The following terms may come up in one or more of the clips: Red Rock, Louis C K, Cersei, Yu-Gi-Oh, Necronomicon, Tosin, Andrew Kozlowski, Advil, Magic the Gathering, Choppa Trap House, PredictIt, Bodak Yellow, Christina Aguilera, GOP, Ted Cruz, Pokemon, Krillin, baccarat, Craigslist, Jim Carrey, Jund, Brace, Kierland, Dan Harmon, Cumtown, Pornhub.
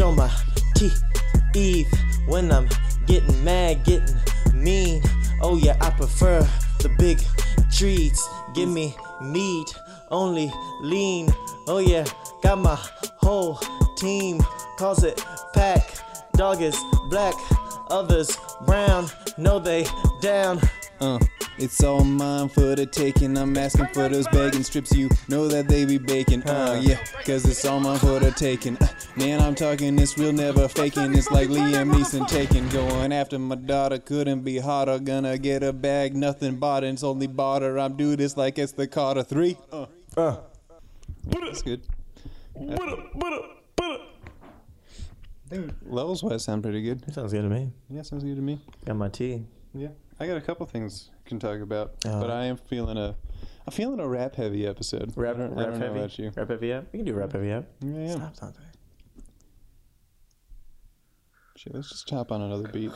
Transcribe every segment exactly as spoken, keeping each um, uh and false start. show my teeth when I'm getting mad, getting mean. Oh yeah, I prefer the big treats. Give me meat, only lean. Oh yeah, got my whole team. Calls it pack. Dog is black, others brown. No, they down. Uh. It's all mine for the taking. I'm asking for those begging strips. You know that they be baking. Uh, yeah, cause it's all mine for the taking. Uh, man, I'm talking this real, never faking. It's like Liam Neeson taking. Going after my daughter, couldn't be hotter. Gonna get a bag, nothing bought, it's only barter. I'm do this like it's the Carter three. Uh, uh. That's good. Uh, levels wise sound pretty good. That sounds good to me. Yeah, sounds good to me. Got my tea. Yeah, I got a couple things can talk about, oh. but I am feeling a, I'm feeling a rap heavy episode. Rap, I don't, rap I don't know heavy. About you. Rap heavy up. We can do rap heavy up. Yeah, yeah. Stop something. Shit, let's just chop on another beat.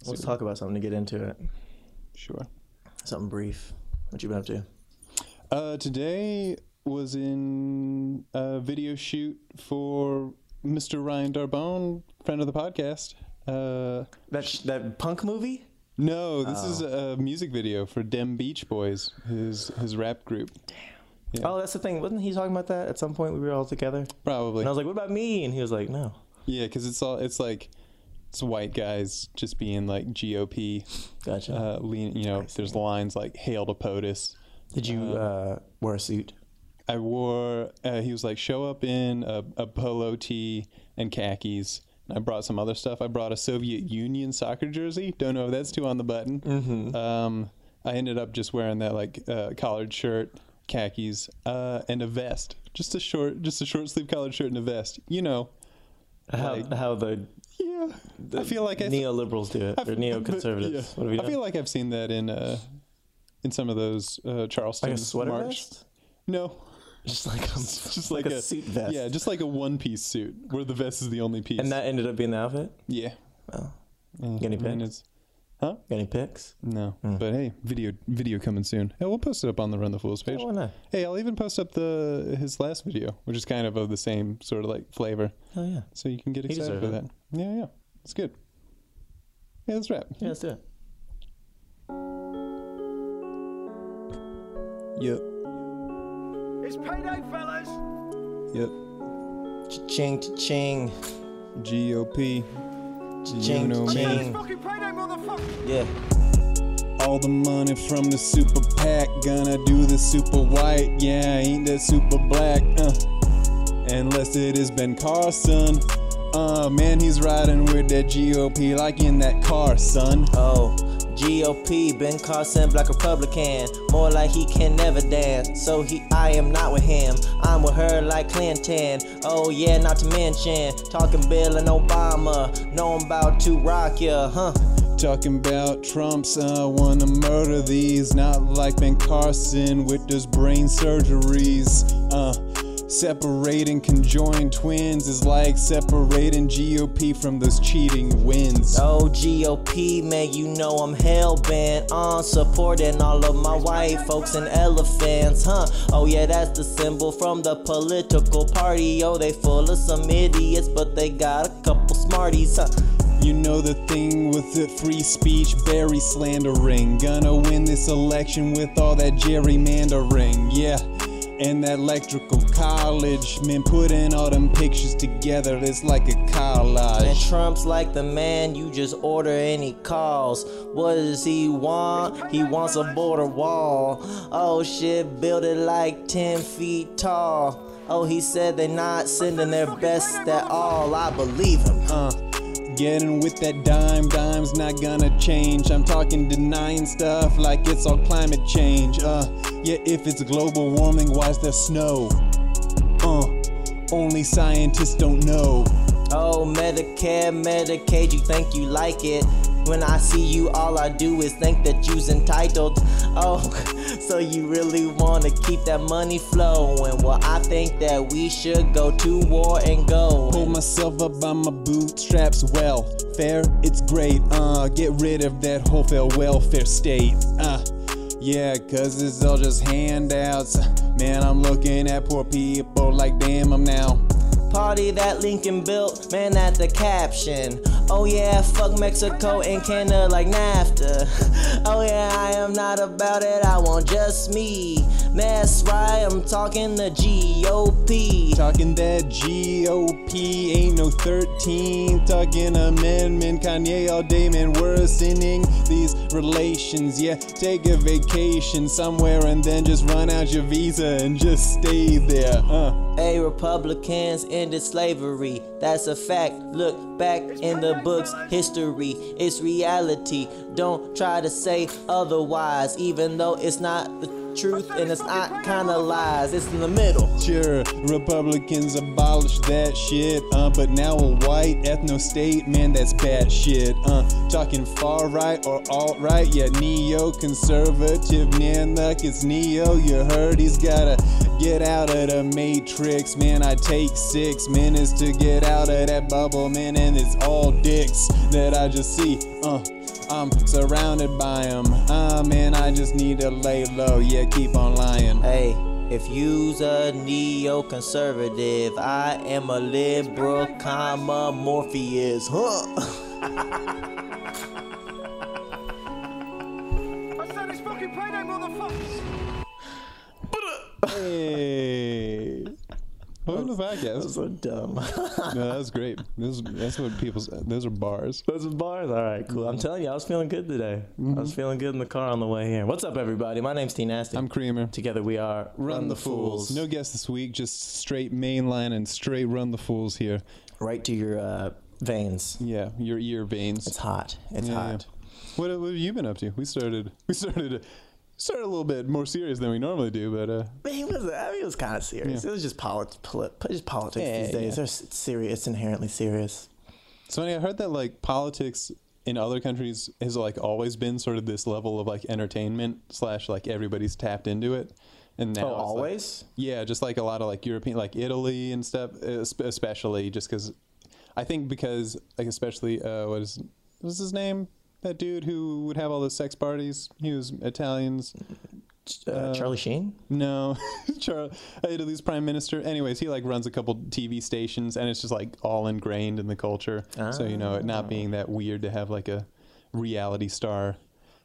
Let's, let's talk about something to get into it. Sure. Something brief. What you been up to? Uh, today was in a video shoot for Mister Ryan Darbone, friend of the podcast. Uh, that sh- that punk movie? No, this oh. is a music video for Dem Beach Boys, his his rap group. Damn. Yeah. Oh, that's the thing. Wasn't he talking about that at some point? We were all together. Probably. And I was like, "What about me?" And he was like, "No." Yeah, because it's all it's like it's white guys just being like G O P. Gotcha. Uh, lean, you know, there's lines like "Hail to POTUS." Did you uh, uh, wear a suit? I wore. Uh, he was like, "Show up in a, a polo tee and khakis." I brought some other stuff. I brought a Soviet Union soccer jersey. Don't know if that's too on the button. Mm-hmm. Um, I ended up just wearing that like uh, collared shirt, khakis, uh, and a vest. Just a short, just a short sleeve collared shirt and a vest. You know, how like, how the yeah. The I feel like neoliberals do it. I've, or neoconservatives. But, yeah. What have you done? I feel like I've seen that in uh, in some of those uh, Charleston like a sweater march. Vest? No. Just like a, just like, like a, a suit vest. Yeah, just like a one-piece suit where the vest is the only piece. And that ended up being the outfit? Yeah. Oh. Uh, Got any pics? Huh? Got any pics? No. Mm. But hey, video video coming soon. Yeah, we'll post it up on the Run the Fools page. Oh, why not? Hey, I'll even post up the his last video, which is kind of of the same sort of like flavor. Oh, yeah. So you can get excited for that. It. Yeah, yeah. It's good. Yeah, let's wrap. Yeah, let's do it. Yep. It's payday, fellas. Yep. Cha-ching, cha-ching. G O P. Cha-ching, you know cha-ching. Fucking payday, motherfucker. Yeah. All the money from the super pack, gonna do the super white. Yeah, ain't that super black. Uh. Unless it is Ben Carson. Uh, man, he's riding with that G O P like in that car, son. Oh. G O P, Ben Carson, black Republican. More like he can never dance. So he, I am not with him. I'm with her like Clinton. Oh yeah, not to mention talking Bill and Obama. Know I'm about to rock ya, huh? Talking about Trump's, I wanna murder these. Not like Ben Carson with those brain surgeries. Uh. Separating conjoined twins is like separating G O P from those cheating wins. Oh, G O P, man, you know I'm hell-bent on supporting all of my white folks and elephants, huh? Oh, yeah, that's the symbol from the political party. Oh, they full of some idiots, but they got a couple smarties, huh? You know the thing with the free speech, Barry slandering. Gonna win this election with all that gerrymandering, yeah. And that electrical college, man, putting all them pictures together, it's like a collage. And Trump's like the man, you just order and he calls. What does he want? He wants a border wall. Oh shit, build it like ten feet tall. Oh, he said they're not sending their best at all. I believe him. Uh, getting with that dime, dime's not gonna change. I'm talking denying stuff like it's all climate change. Uh. Yeah, if it's global warming, why's there snow? Uh, only scientists don't know. Oh, Medicare, Medicaid, you think you like it? When I see you, all I do is think that you's entitled. Oh, so you really want to keep that money flowing? Well, I think that we should go to war and go. Pull myself up by my bootstraps, well, fair, it's great. Uh, get rid of that whole fair welfare state. Uh. Yeah, cause it's all just handouts. Man, I'm looking at poor people like damn, I'm now party that Lincoln built, man, that's the caption. Oh yeah, fuck Mexico and Canada like NAFTA. Oh yeah, I am not about it, I want just me. That's right, I'm talking the G O P. Talking that G O P, ain't no thirteen. Talking amendment, Kanye all day, man, worsening these relations. Yeah, take a vacation somewhere and then just run out your visa and just stay there, huh? Hey, Republicans ended slavery, that's a fact. Look back in the books, history, it's reality. Don't try to say otherwise, even though it's not the truth and it's not kind of lies, it's in the middle. Sure, Republicans abolished that shit, uh, but now a white ethno state, man, that's bad shit, uh, talking far right or alt right, yeah, neo-conservative, man, like it's Neo, you heard he's gotta get out of the matrix, man, I take six minutes to get out of that bubble, man, and it's all dicks that I just see, uh, I'm surrounded by them. Ah, man, I just need to lay low. Yeah, keep on lying. Hey, if you's a neoconservative, I am a liberal, comma, Morpheus. Huh? I said it's fucking payday, motherfuckers. Hey. What was that? That's so dumb. No, that was great. Those, that's what people say. Those are bars. Those are bars. All right, cool. I'm telling you, I was feeling good today. Mm-hmm. I was feeling good in the car on the way here. What's up, everybody? My name's T Nasty. I'm Creamer. Together we are Run, Run the, the Fools. Fools. No guests this week. Just straight mainline and straight Run the Fools here. Right to your uh, veins. Yeah, your ear veins. It's hot. It's yeah, hot. Yeah. What, what have you been up to? We started. We started. A, Started a little bit more serious than we normally do, but uh, but he was, I mean, it was kind of serious. Yeah. It was just, polit- poli- just politics yeah, these days. Yeah. They're serious, it's inherently serious. It's funny. I heard that like politics in other countries has like always been sort of this level of like entertainment slash like everybody's tapped into it, and now oh, always like, yeah, just like a lot of like European, like Italy and stuff, especially just because I think because like especially uh, what is what's his name? That dude who would have all those sex parties, he was Italians. Uh, uh, Charlie Sheen? No, Char- Italy's prime minister. Anyways, he like runs a couple T V stations, and it's just like all ingrained in the culture. Ah. So, you know, it not being that weird to have like a reality star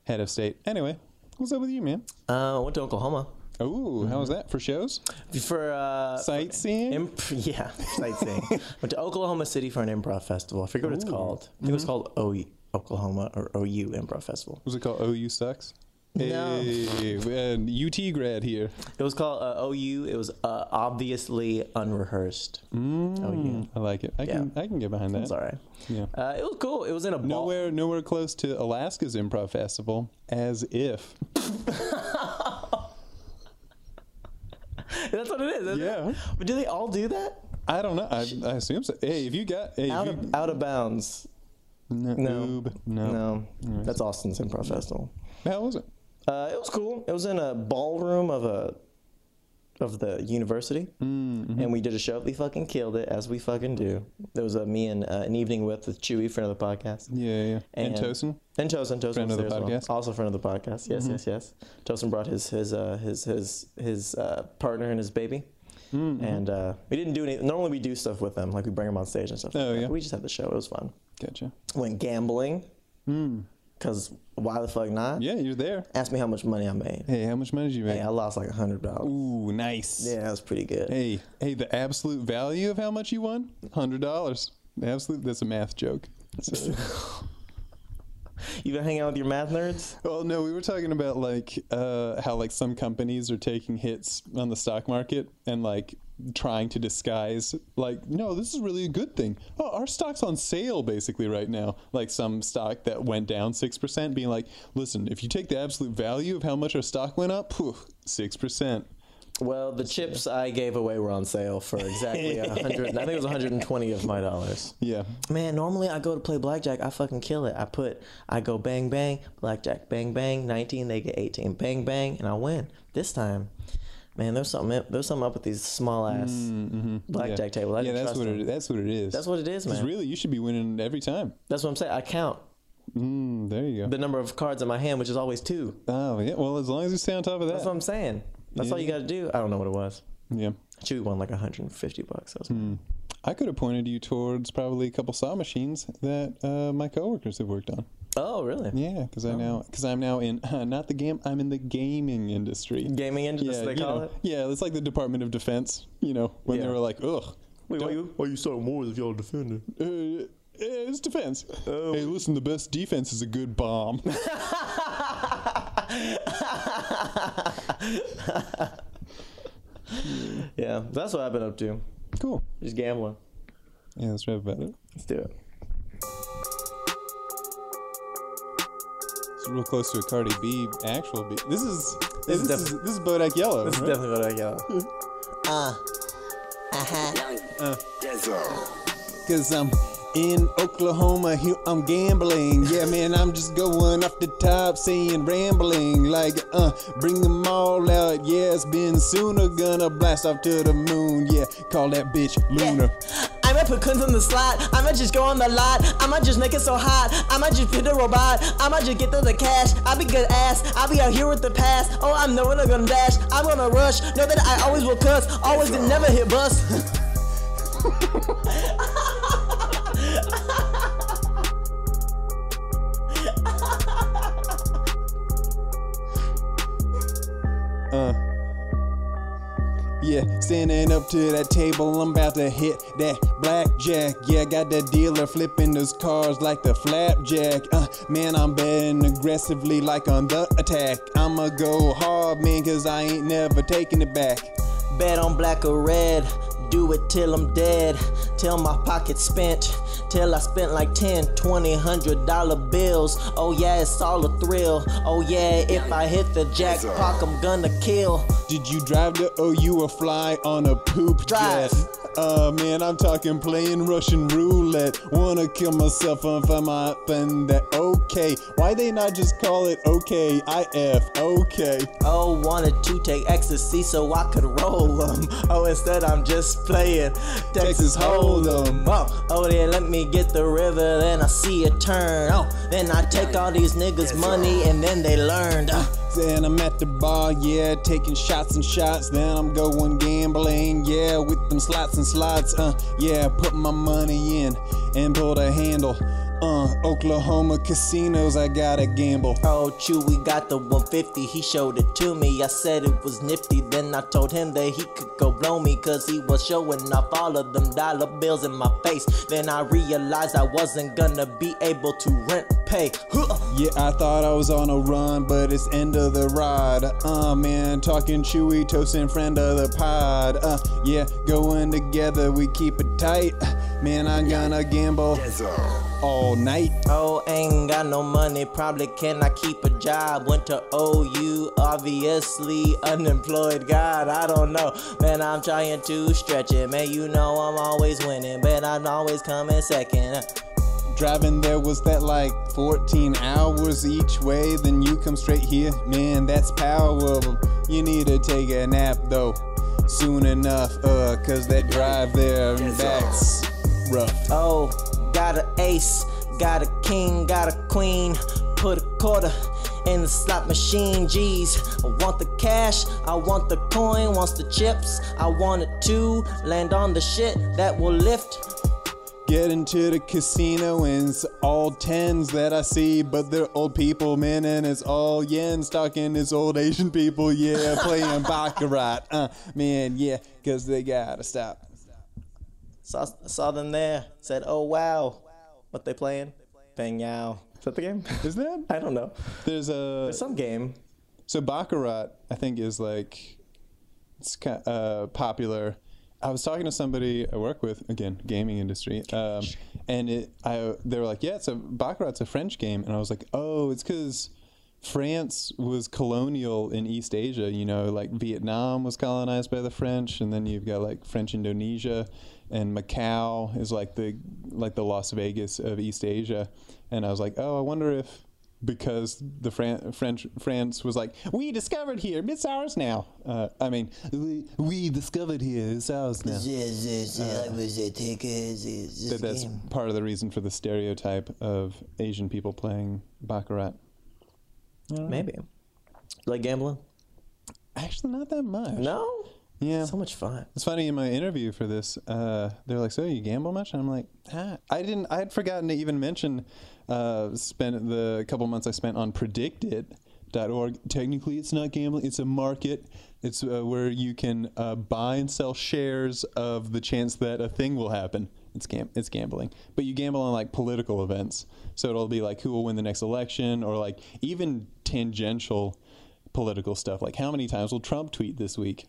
head of state. Anyway, what's up with you, man? Uh, I went to Oklahoma. Ooh, mm-hmm. How was that? For shows? For uh, sightseeing? Imp- yeah, sightseeing. Went to Oklahoma City for an improv festival. I forget what Ooh. it's called. I think mm-hmm. it was called O U. Oklahoma or O U Improv Festival. Was it called O U Sucks? No. Hey, man, U T grad here. It was called uh, O U. It was uh, obviously unrehearsed. Mm, O U. I like it. I yeah. can I can get behind that. It's all right. Yeah. Uh, it was cool. It was in a ball. Nowhere, nowhere close to Alaska's Improv Festival, as if. That's what it is. That's yeah. It. But do they all do that? I don't know. I, I assume so. Hey, if you got... Hey, out, if you, of, out of bounds. No, no, no, no. Right. That's Austin's Improv Festival. How was it? Uh, it was cool. It was in a ballroom of a of the university, mm-hmm. and we did a show. We fucking killed it, as we fucking do. There was a me and uh, an evening with with Chewy, friend of the podcast. Yeah, yeah. And, and Tosin. And Tosin, Tosin, friend of the podcast. Well. Also friend of the podcast. Yes, mm-hmm. yes, yes. Tosin brought his his uh, his his his uh, partner and his baby. Mm-hmm. And uh, we didn't do any. Normally we do stuff with them, like we bring them on stage and stuff. Oh like yeah. That. We just had the show. It was fun. Gotcha. Went gambling. Mm. Cause why the fuck not? Yeah, you're there. Ask me how much money I made. Hey, how much money did you make? Hey, I lost like a hundred dollars. Ooh, nice. Yeah, that was pretty good. Hey, hey, the absolute value of how much you won? Hundred dollars. Absolute. That's a math joke. So. You been hanging out with your math nerds? Well, no, we were talking about like uh, how like some companies are taking hits on the stock market and like trying to disguise like, no, this is really a good thing. Oh, our stock's on sale basically right now. Like some stock that went down six percent being like, listen, if you take the absolute value of how much our stock went up, poof, six percent. Well, the chips I gave away were on sale for exactly one hundred. I think it was one hundred twenty of my dollars. Yeah. Man, normally I go to play blackjack. I fucking kill it. I put, I go bang, bang, blackjack, bang, bang, nineteen, they get eighteen, bang, bang, and I win. This time, man, there's something there's something up with these small ass mm-hmm. blackjack yeah. tables. I yeah, that's what, it, that's what it is. That's what it is, man. Because really, you should be winning every time. That's what I'm saying. I count. Mm, there you go. The number of cards in my hand, which is always two. Oh, yeah. Well, as long as you stay on top of that. That's what I'm saying. That's yeah. all you got to do. I don't know what it was. Yeah. Chewy won like one hundred fifty bucks. That was mm. I could have pointed you towards probably a couple saw machines that uh, my coworkers have worked on. Oh, really? Yeah, because oh. I now because I'm now in uh, not the game. I'm in the gaming industry. Gaming industry, yeah, they call know, it. Yeah, it's like the Department of Defense. You know, when yeah. they were like, ugh. Wait, why you, why you starting wars if y'all defending? Uh, it's defense. Um, hey, listen, the best defense is a good bomb. Yeah, that's what I've been up to. Cool. Just gambling. Yeah, let's rap about it. Let's do it. It's real close to a Cardi B actual beat. This is this, this, is, def- is, this is Bodak Yellow. This right? is definitely Bodak Yellow. uh, uh-huh. Uh, cause I'm in Oklahoma, I'm gambling. Yeah, man, I'm just going off the top, saying rambling. Like, uh, bring them all out. Yeah, it's been sooner, gonna blast off to the moon. Yeah, call that bitch Lunar. Yeah. I might put Clint in the slot. I might just go on the lot. I might just make it so hot. I might just fit the robot. I might just get to the cash. I be good ass. I be out here with the pass. Oh, I'm nowhere gonna dash. I'm gonna rush. Know that I always will cuss. Always and never hit bust. Uh, yeah, standing up to that table, I'm about to hit that blackjack. Yeah, got that dealer flipping those cards like the flapjack. Uh, man, I'm betting aggressively like on the attack. I'ma go hard, man, cause I ain't never taking it back. Bet on black or red, do it till I'm dead. Till my pocket's spent, till I spent like ten, twenty, one hundred dollar bills. Oh yeah, it's all a thrill. Oh yeah, if I hit the jackpot, I'm gonna kill. Did you drive to O U or fly on a poop drive? Jet? Uh, man, I'm talking playing Russian roulette. Wanna kill myself if I'm up in that okay. Why they not just call it okay, I F, okay. Oh, wanted to take ecstasy so I could roll them. Oh, instead I'm just playing Texas, Texas hold 'em up. Oh, yeah, let me get the river, then I see a turn. Oh, then I take all these niggas' money and then they learned. Uh, Then I'm at the bar, yeah, taking shots and shots. Then I'm going gambling, yeah, with them slots and slots. Uh, yeah, put my money in and pull the handle. Uh, Oklahoma casinos, I gotta gamble. Oh, Chewy got the one fifty, he showed it to me. I said it was nifty, then I told him that he could go blow me, cause he was showing off all of them dollar bills in my face. Then I realized I wasn't gonna be able to rent pay. Yeah, I thought I was on a run, but it's end of the ride. Uh, man, talking Chewy, Tosin, friend of the pod. Uh, yeah, going together, we keep it tight. Man, I'm gonna gamble all night. Oh, ain't got no money, probably cannot keep a job. Went to O U, obviously unemployed. God, I don't know. Man, I'm trying to stretch it. Man, you know I'm always winning, but I'm always coming second. Driving there was that like fourteen hours each way, then you come straight here. Man, that's powerful. You need to take a nap though, soon enough, uh, cause that drive there and back's rough. Oh, got an ace, got a king, got a queen. Put a quarter in the slot machine. Geez, I want the cash, I want the coin, wants the chips. I want it to land on the shit that will lift. Get into the casino and it's all tens that I see, but they're old people, man, and it's all yens. Talking is old Asian people, yeah, playing baccarat, uh, man, yeah, cause they gotta stop. Saw, saw them there, said, oh wow, what they playing? Bang Yao. Is that the game? Is that? I don't know. There's a There's some game. So baccarat, I think, is like it's kind of uh, popular. I was talking to somebody I work with, again, gaming industry, um, and it, I, they were like, yeah, it's a, baccarat's a French game. And I was like, oh, it's because France was colonial in East Asia, you know, like Vietnam was colonized by the French, and then you've got like French Indonesia, and Macau is like the like the Las Vegas of East Asia. And I was like, oh, I wonder if, because the Fran- French France was like, we discovered here, it's ours now. Uh, I mean, we, we discovered here, it's ours now. Yes, yes, yes. Uh, I was a taker, yes, yes, that that's game. Part of the reason for the stereotype of Asian people playing baccarat. Maybe. Like gambling? Actually, not that much. No? Yeah. So much fun. It's funny, in my interview for this, uh, they're like, so you gamble much? And I'm like, ah. I didn't, I had forgotten to even mention uh, spend the couple months I spent on predict it dot org. Technically, it's not gambling. It's a market. It's uh, where you can uh, buy and sell shares of the chance that a thing will happen. It's, gam- it's gambling. But you gamble on, like, political events. So it'll be, like, who will win the next election, or, like, even tangential political stuff. Like, how many times will Trump tweet this week?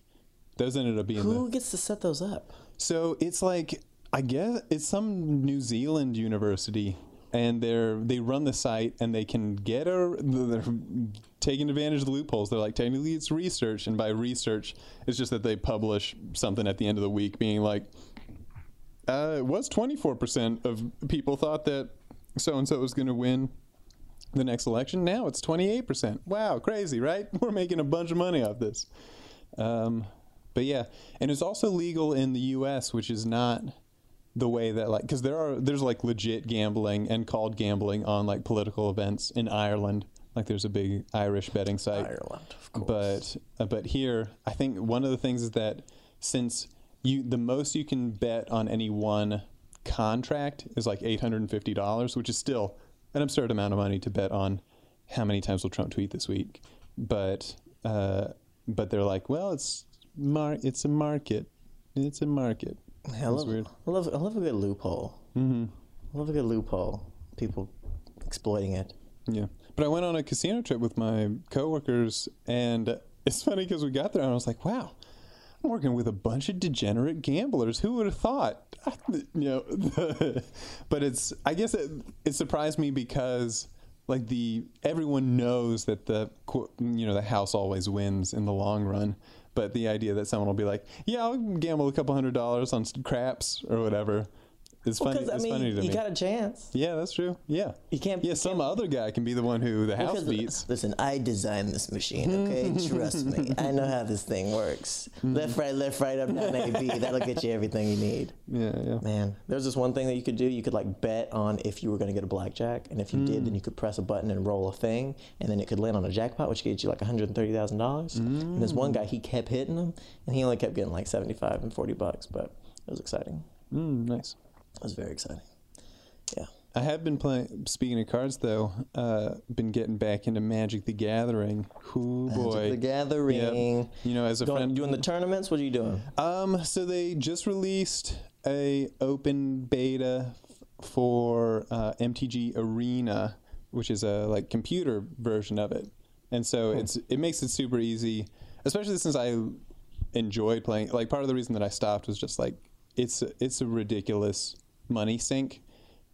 Those ended up being Who the, gets to set those up? So it's like, I guess it's some New Zealand university, and they're they run the site, and they can get a they're taking advantage of the loopholes. They're like, technically it's research, and by research, it's just that they publish something at the end of the week being like, uh, it was twenty-four percent of people thought that so-and-so was going to win the next election. Now it's twenty-eight percent. Wow, crazy, right? We're making a bunch of money off this. Um, But yeah, and it's also legal in the U S, which is not the way that, like, because there are there's like legit gambling and called gambling on like political events in Ireland. Like, there's a big Irish betting site. Ireland, of course. But uh, but here, I think one of the things is that since you the most you can bet on any one contract is like eight hundred fifty dollars, which is still an absurd amount of money to bet on. How many times will Trump tweet this week? But uh, but they're like, well, it's. Mar- it's a market. It's a market. Yeah, I, love, weird. I love I love a good loophole. Mm-hmm. I love a good loophole. People exploiting it. Yeah. But I went on a casino trip with my coworkers, and it's funny because we got there, and I was like, wow, I'm working with a bunch of degenerate gamblers. Who would have thought? You know, but it's, I guess it, it surprised me because, like, the everyone knows that the, you know, the house always wins in the long run. But the idea that someone will be like, yeah, I'll gamble a couple hundred dollars on craps or whatever is well, funny. It's I mean, funny to you me. You got a chance. Yeah, that's true. Yeah. You can't. Yeah, you some can't. Other guy can be the one who the house because, beats. Listen, I designed this machine, okay? Trust me. I know how this thing works. Left, right, left, right, up, down, A, B. That'll get you everything you need. Yeah, yeah. Man, there's this one thing that you could do. You could, like, bet on if you were going to get a blackjack. And if you mm. did, then you could press a button and roll a thing. And then it could land on a jackpot, which gets you, like, one hundred thirty thousand dollars. Mm. And this one guy, he kept hitting them. And he only kept getting, like, seventy-five and forty bucks. But it was exciting. Mm, nice. It was very exciting. Yeah. I have been playing, speaking of cards, though, uh, been getting back into Magic the Gathering. Ooh, boy. Magic the Gathering. Yep. You know, as a Going, friend. Doing the tournaments? What are you doing? Um, so they just released a open beta for uh, M T G Arena, which is a, like, computer version of it. And so hmm. it's it makes it super easy, especially since I enjoy playing. Like, part of the reason that I stopped was just, like, It's a, it's a ridiculous money sink.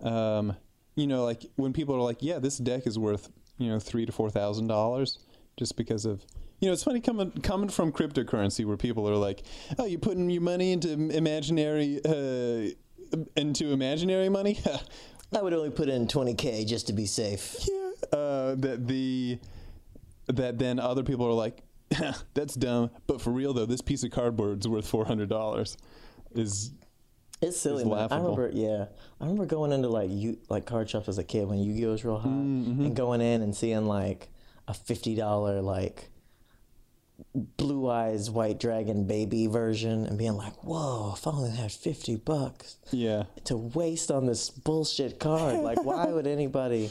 Um, you know, like, when people are like, yeah, this deck is worth, you know, three to four thousand dollars just because of, you know, it's funny coming coming from cryptocurrency where people are like, oh, you're putting your money into imaginary uh, into imaginary money. I would only put in twenty K just to be safe. Yeah, uh, that the that then other people are like, that's dumb. But for real though, this piece of cardboard's worth four hundred dollars. Is it's silly? Is man. I remember, yeah, I remember going into like you like card shops as a kid when Yu-Gi-Oh was real hot, mm-hmm. and going in and seeing like a fifty dollar like Blue Eyes White Dragon baby version, and being like, "Whoa, if I only had fifty bucks, yeah, to waste on this bullshit card. Like, why would anybody?"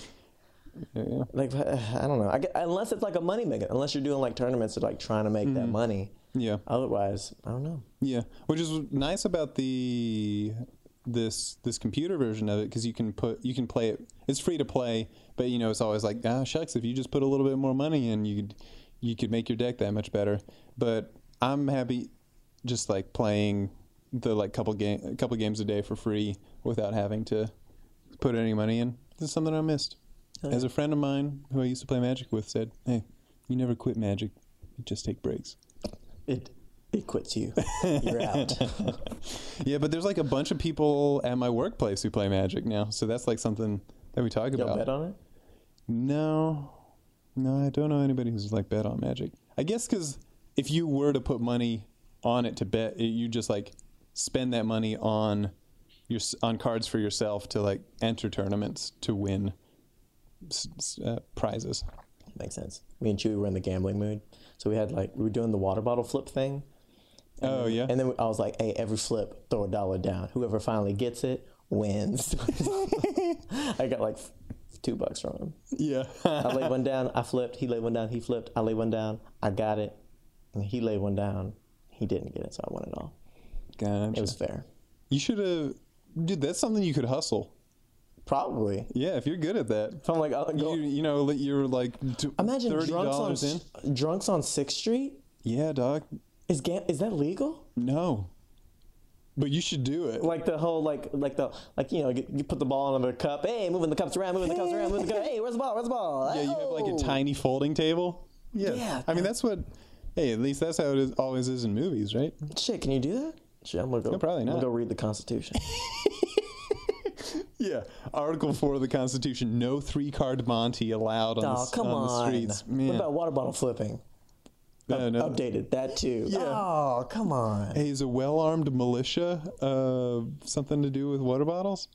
Yeah. Like, I don't know. I get, unless it's like a money maker, unless you're doing like tournaments that like trying to make mm-hmm. that money. Yeah. Otherwise, I don't know. Yeah, which is nice about the this this computer version of it because you can put you can play it. It's free to play, but you know it's always like ah shucks if you just put a little bit more money in, you could you could make your deck that much better. But I'm happy just like playing the like couple game a couple games a day for free without having to put any money in. This is something I missed. Oh, yeah. As a friend of mine who I used to play Magic with said, "Hey, you never quit Magic, you just take breaks." It it quits you. You're out. Yeah, but there's like a bunch of people at my workplace who play Magic now, so that's like something that we talk Y'all about. Y'all bet on it? No, no, I don't know anybody who's like bet on Magic. I guess because if you were to put money on it to bet, it, you just like spend that money on your on cards for yourself to like enter tournaments to win uh, prizes. Makes sense. Me and Chewy were in the gambling mood. So we had like, we were doing the water bottle flip thing. And oh, then, yeah. And then I was like, hey, every flip, throw a dollar down. Whoever finally gets it wins. I got like two bucks from him. Yeah. I laid one down, I flipped, he laid one down, he flipped, I laid one down, I got it, and he laid one down, he didn't get it, so I won it all. Gotcha. It was fair. You should have, dude, that's something you could hustle. Probably. Yeah, if you're good at that. If I'm like, I'll go. You, you know, you're like thirty dollars imagine drunks on, in. Drunks on sixth street? Yeah, dog. Is ga- is that legal? No. But you should do it. Like the whole, like, like the, like, you know, you put the ball in a cup. Hey, moving the cups around, moving the cups around, moving the cups. Hey, where's the ball? Where's the ball? Yeah, oh. You have like a tiny folding table. Yeah. yeah. I mean, that's what, hey, at least that's how it is, always is in movies, right? Shit, can you do that? Shit, I'm going to go. No, probably not. I'm going to go read the Constitution. Yeah, Article four of the Constitution, no three-card Monty allowed on, oh, the, come on on. the streets. Man. What about water bottle flipping? Uh, Up, no. Updated, that too. Yeah. Oh, come on. Hey, is a well-armed militia uh, something to do with water bottles?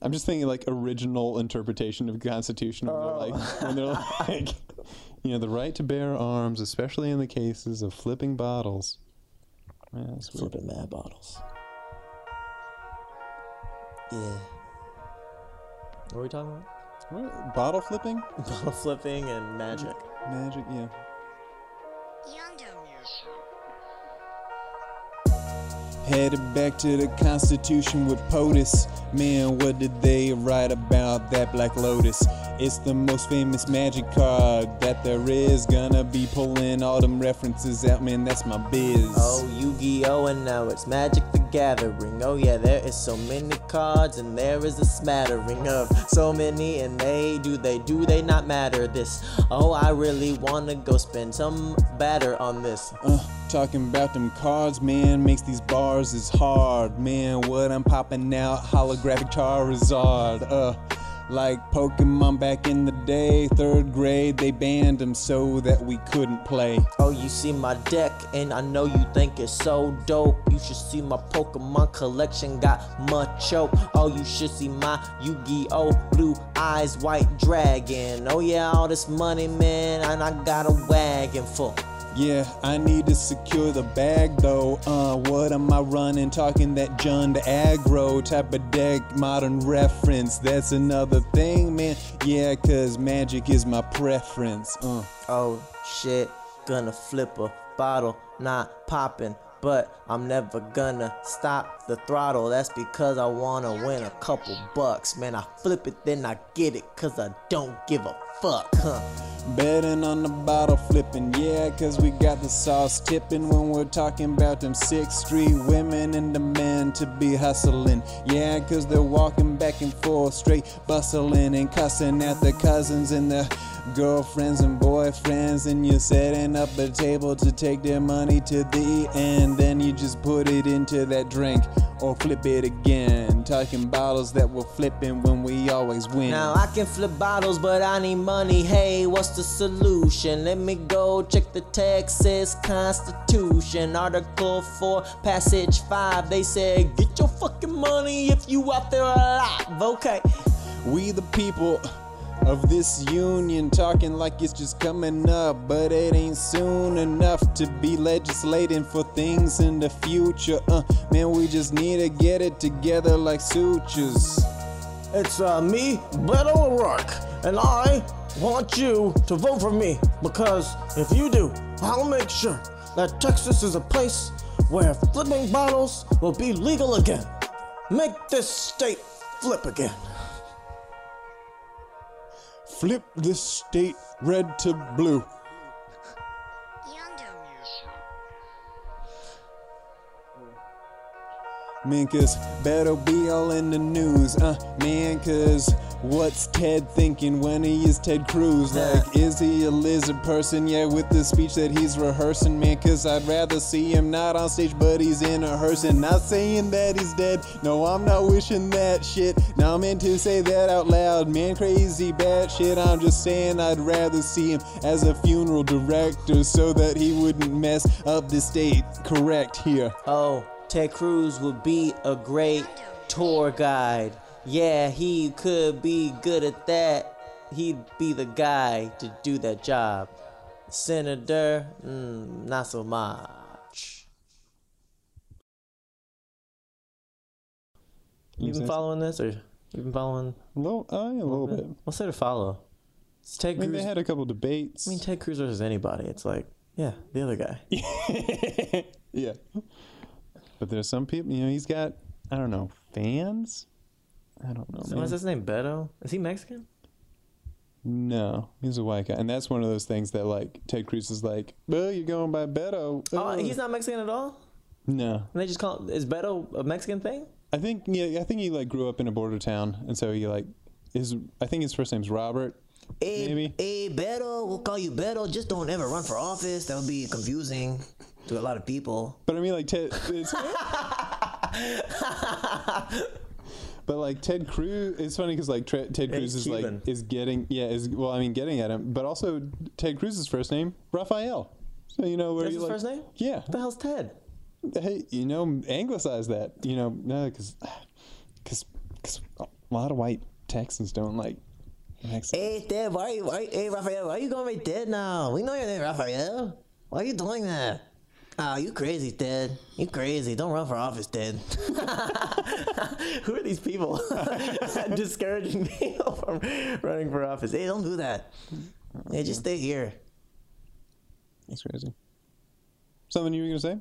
I'm just thinking like original interpretation of the Constitution when oh. they're like, when they're like you know, the right to bear arms, especially in the cases of flipping bottles. Yeah, that's weird. Flipping mad bottles. Yeah. What are we talking about? What? Bottle flipping? Bottle flipping and magic. Magic, yeah. Headed back to the Constitution with POTUS. Man, what did they write about that Black Lotus? It's the most famous magic card that there is. Gonna be pulling all them references out, man, that's my biz. Oh, Yu-Gi-Oh, and now it's Magic the Gathering. Oh yeah, there is so many cards, and there is a smattering of so many, and they do, they do, they not matter this. Oh, I really wanna go spend some batter on this. Uh, talking about them cards, man, makes these bars is hard. Man, what I'm popping out, holographic Charizard, uh. Like Pokemon back in the day, third grade, they banned them so that we couldn't play. Oh, you see my deck, and I know you think it's so dope. You should see my Pokemon collection, got Machoke. Oh, you should see my Yu-Gi-Oh! Blue Eyes White Dragon. Oh yeah, all this money, man, and I got a wagon full. Yeah, I need to secure the bag though. Uh, what am I running? Talking that Jund aggro type of deck, modern reference. That's another thing, man. Yeah, cause magic is my preference. Uh. Oh shit, gonna flip a bottle, not popping, but I'm never gonna stop the throttle. That's because I wanna win a couple bucks, man. I flip it, then I get it, cause I don't give a fuck, huh? Betting on the bottle flipping, yeah, cause we got the sauce tipping when we're talking about them sixth street women and the men to be hustling, yeah, cause they're walking back and forth straight bustling and cussing at their cousins and their girlfriends and boyfriends, and you're setting up a table to take their money to the end, then you just put it into that drink or flip it again. Talking bottles that we're flipping when we always win. Now I can flip bottles, but I need money. Hey, what's the solution? Let me go check the Texas Constitution, Article four, Passage five. They said, get your fucking money if you out there alive. Okay. We the people of this union, talking like it's just coming up, but it ain't soon enough to be legislating for things in the future. Uh, man, we just need to get it together like sutures. It's uh, me, Beto O'Rourke, and I want you to vote for me, because if you do, I'll make sure that Texas is a place where flipping bottles will be legal again. Make this state flip again. Flip this state red to blue. Man, cause Beto be all in the news. Uh, man, cause what's Ted thinking when he is Ted Cruz? Like, is he a lizard person? Yeah, with the speech that he's rehearsing, man, cause I'd rather see him not on stage, but he's in a hearse. And not saying that he's dead, no, I'm not wishing that shit. Now I'm meant to say that out loud, man, crazy bad shit. I'm just saying I'd rather see him as a funeral director so that he wouldn't mess up the state. Correct here. Oh, Ted Cruz would be a great tour guide. Yeah, he could be good at that. He'd be the guy to do that job. Senator, mm, not so much. You've been following this, or you've been following? A little, uh, yeah, a little bit. We'll say to follow. It's Ted Cruz. I mean, they had a couple debates. I mean, Ted Cruz versus anybody. It's like, yeah, the other guy. Yeah. But there's some people, you know, he's got, I don't know, fans? I don't know. So what's his name? Beto? Is he Mexican? No, he's a white guy. And that's one of those things that, like, Ted Cruz is like, oh, you're going by Beto. Oh, uh, he's not Mexican at all? No. And they just call it, is Beto a Mexican thing? I think, yeah, I think he, like, grew up in a border town. And so he, like, his, I think his first name's Robert. Hey, maybe. Hey, Beto, we'll call you Beto. Just don't ever run for office. That would be confusing to a lot of people. But I mean, like, Ted. It's, but like Ted Cruz, it's funny because like Ted Cruz is like is getting yeah is well I mean getting at him, but also Ted Cruz's first name Raphael, so you know where that's his like, first name. Yeah, what the hell's Ted? Hey, you know, anglicize that. You know, no, because because because a lot of white Texans don't like. Mexican. Hey Ted, why are you why hey Raphael? Why are you going by Ted now? We know your name, Raphael. Why are you doing that? Oh, you crazy, Ted. You crazy. Don't run for office, Ted. Who are these people discouraging people from running for office? Hey, don't do that. Hey, just stay here. That's crazy. Something you were gonna say?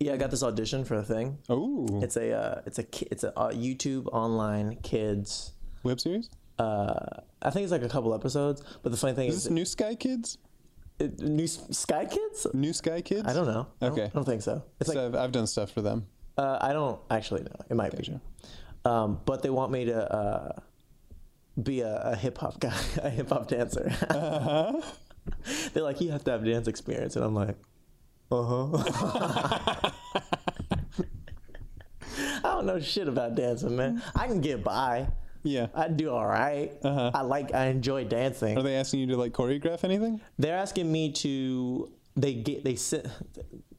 Yeah, I got this audition for a thing. Oh. It's a uh, it's a it's a uh, YouTube online kids web series. Uh, I think it's like a couple episodes. But the funny thing is, is this New Sky Kids? It, New Sky Kids? New Sky Kids? I don't know. Okay. I don't, I don't think so. It's so like, I've, I've done stuff for them. Uh, I don't actually know. It might gotcha. be. Um, but they want me to uh, be a, a hip-hop guy, a hip-hop dancer. Uh-huh. They're like, you have to have dance experience. And I'm like, uh-huh. I don't know shit about dancing, man. I can get by. Yeah, I do all right. Uh-huh. I like, I enjoy dancing. Are they asking you to like choreograph anything? They're asking me to. They get they sent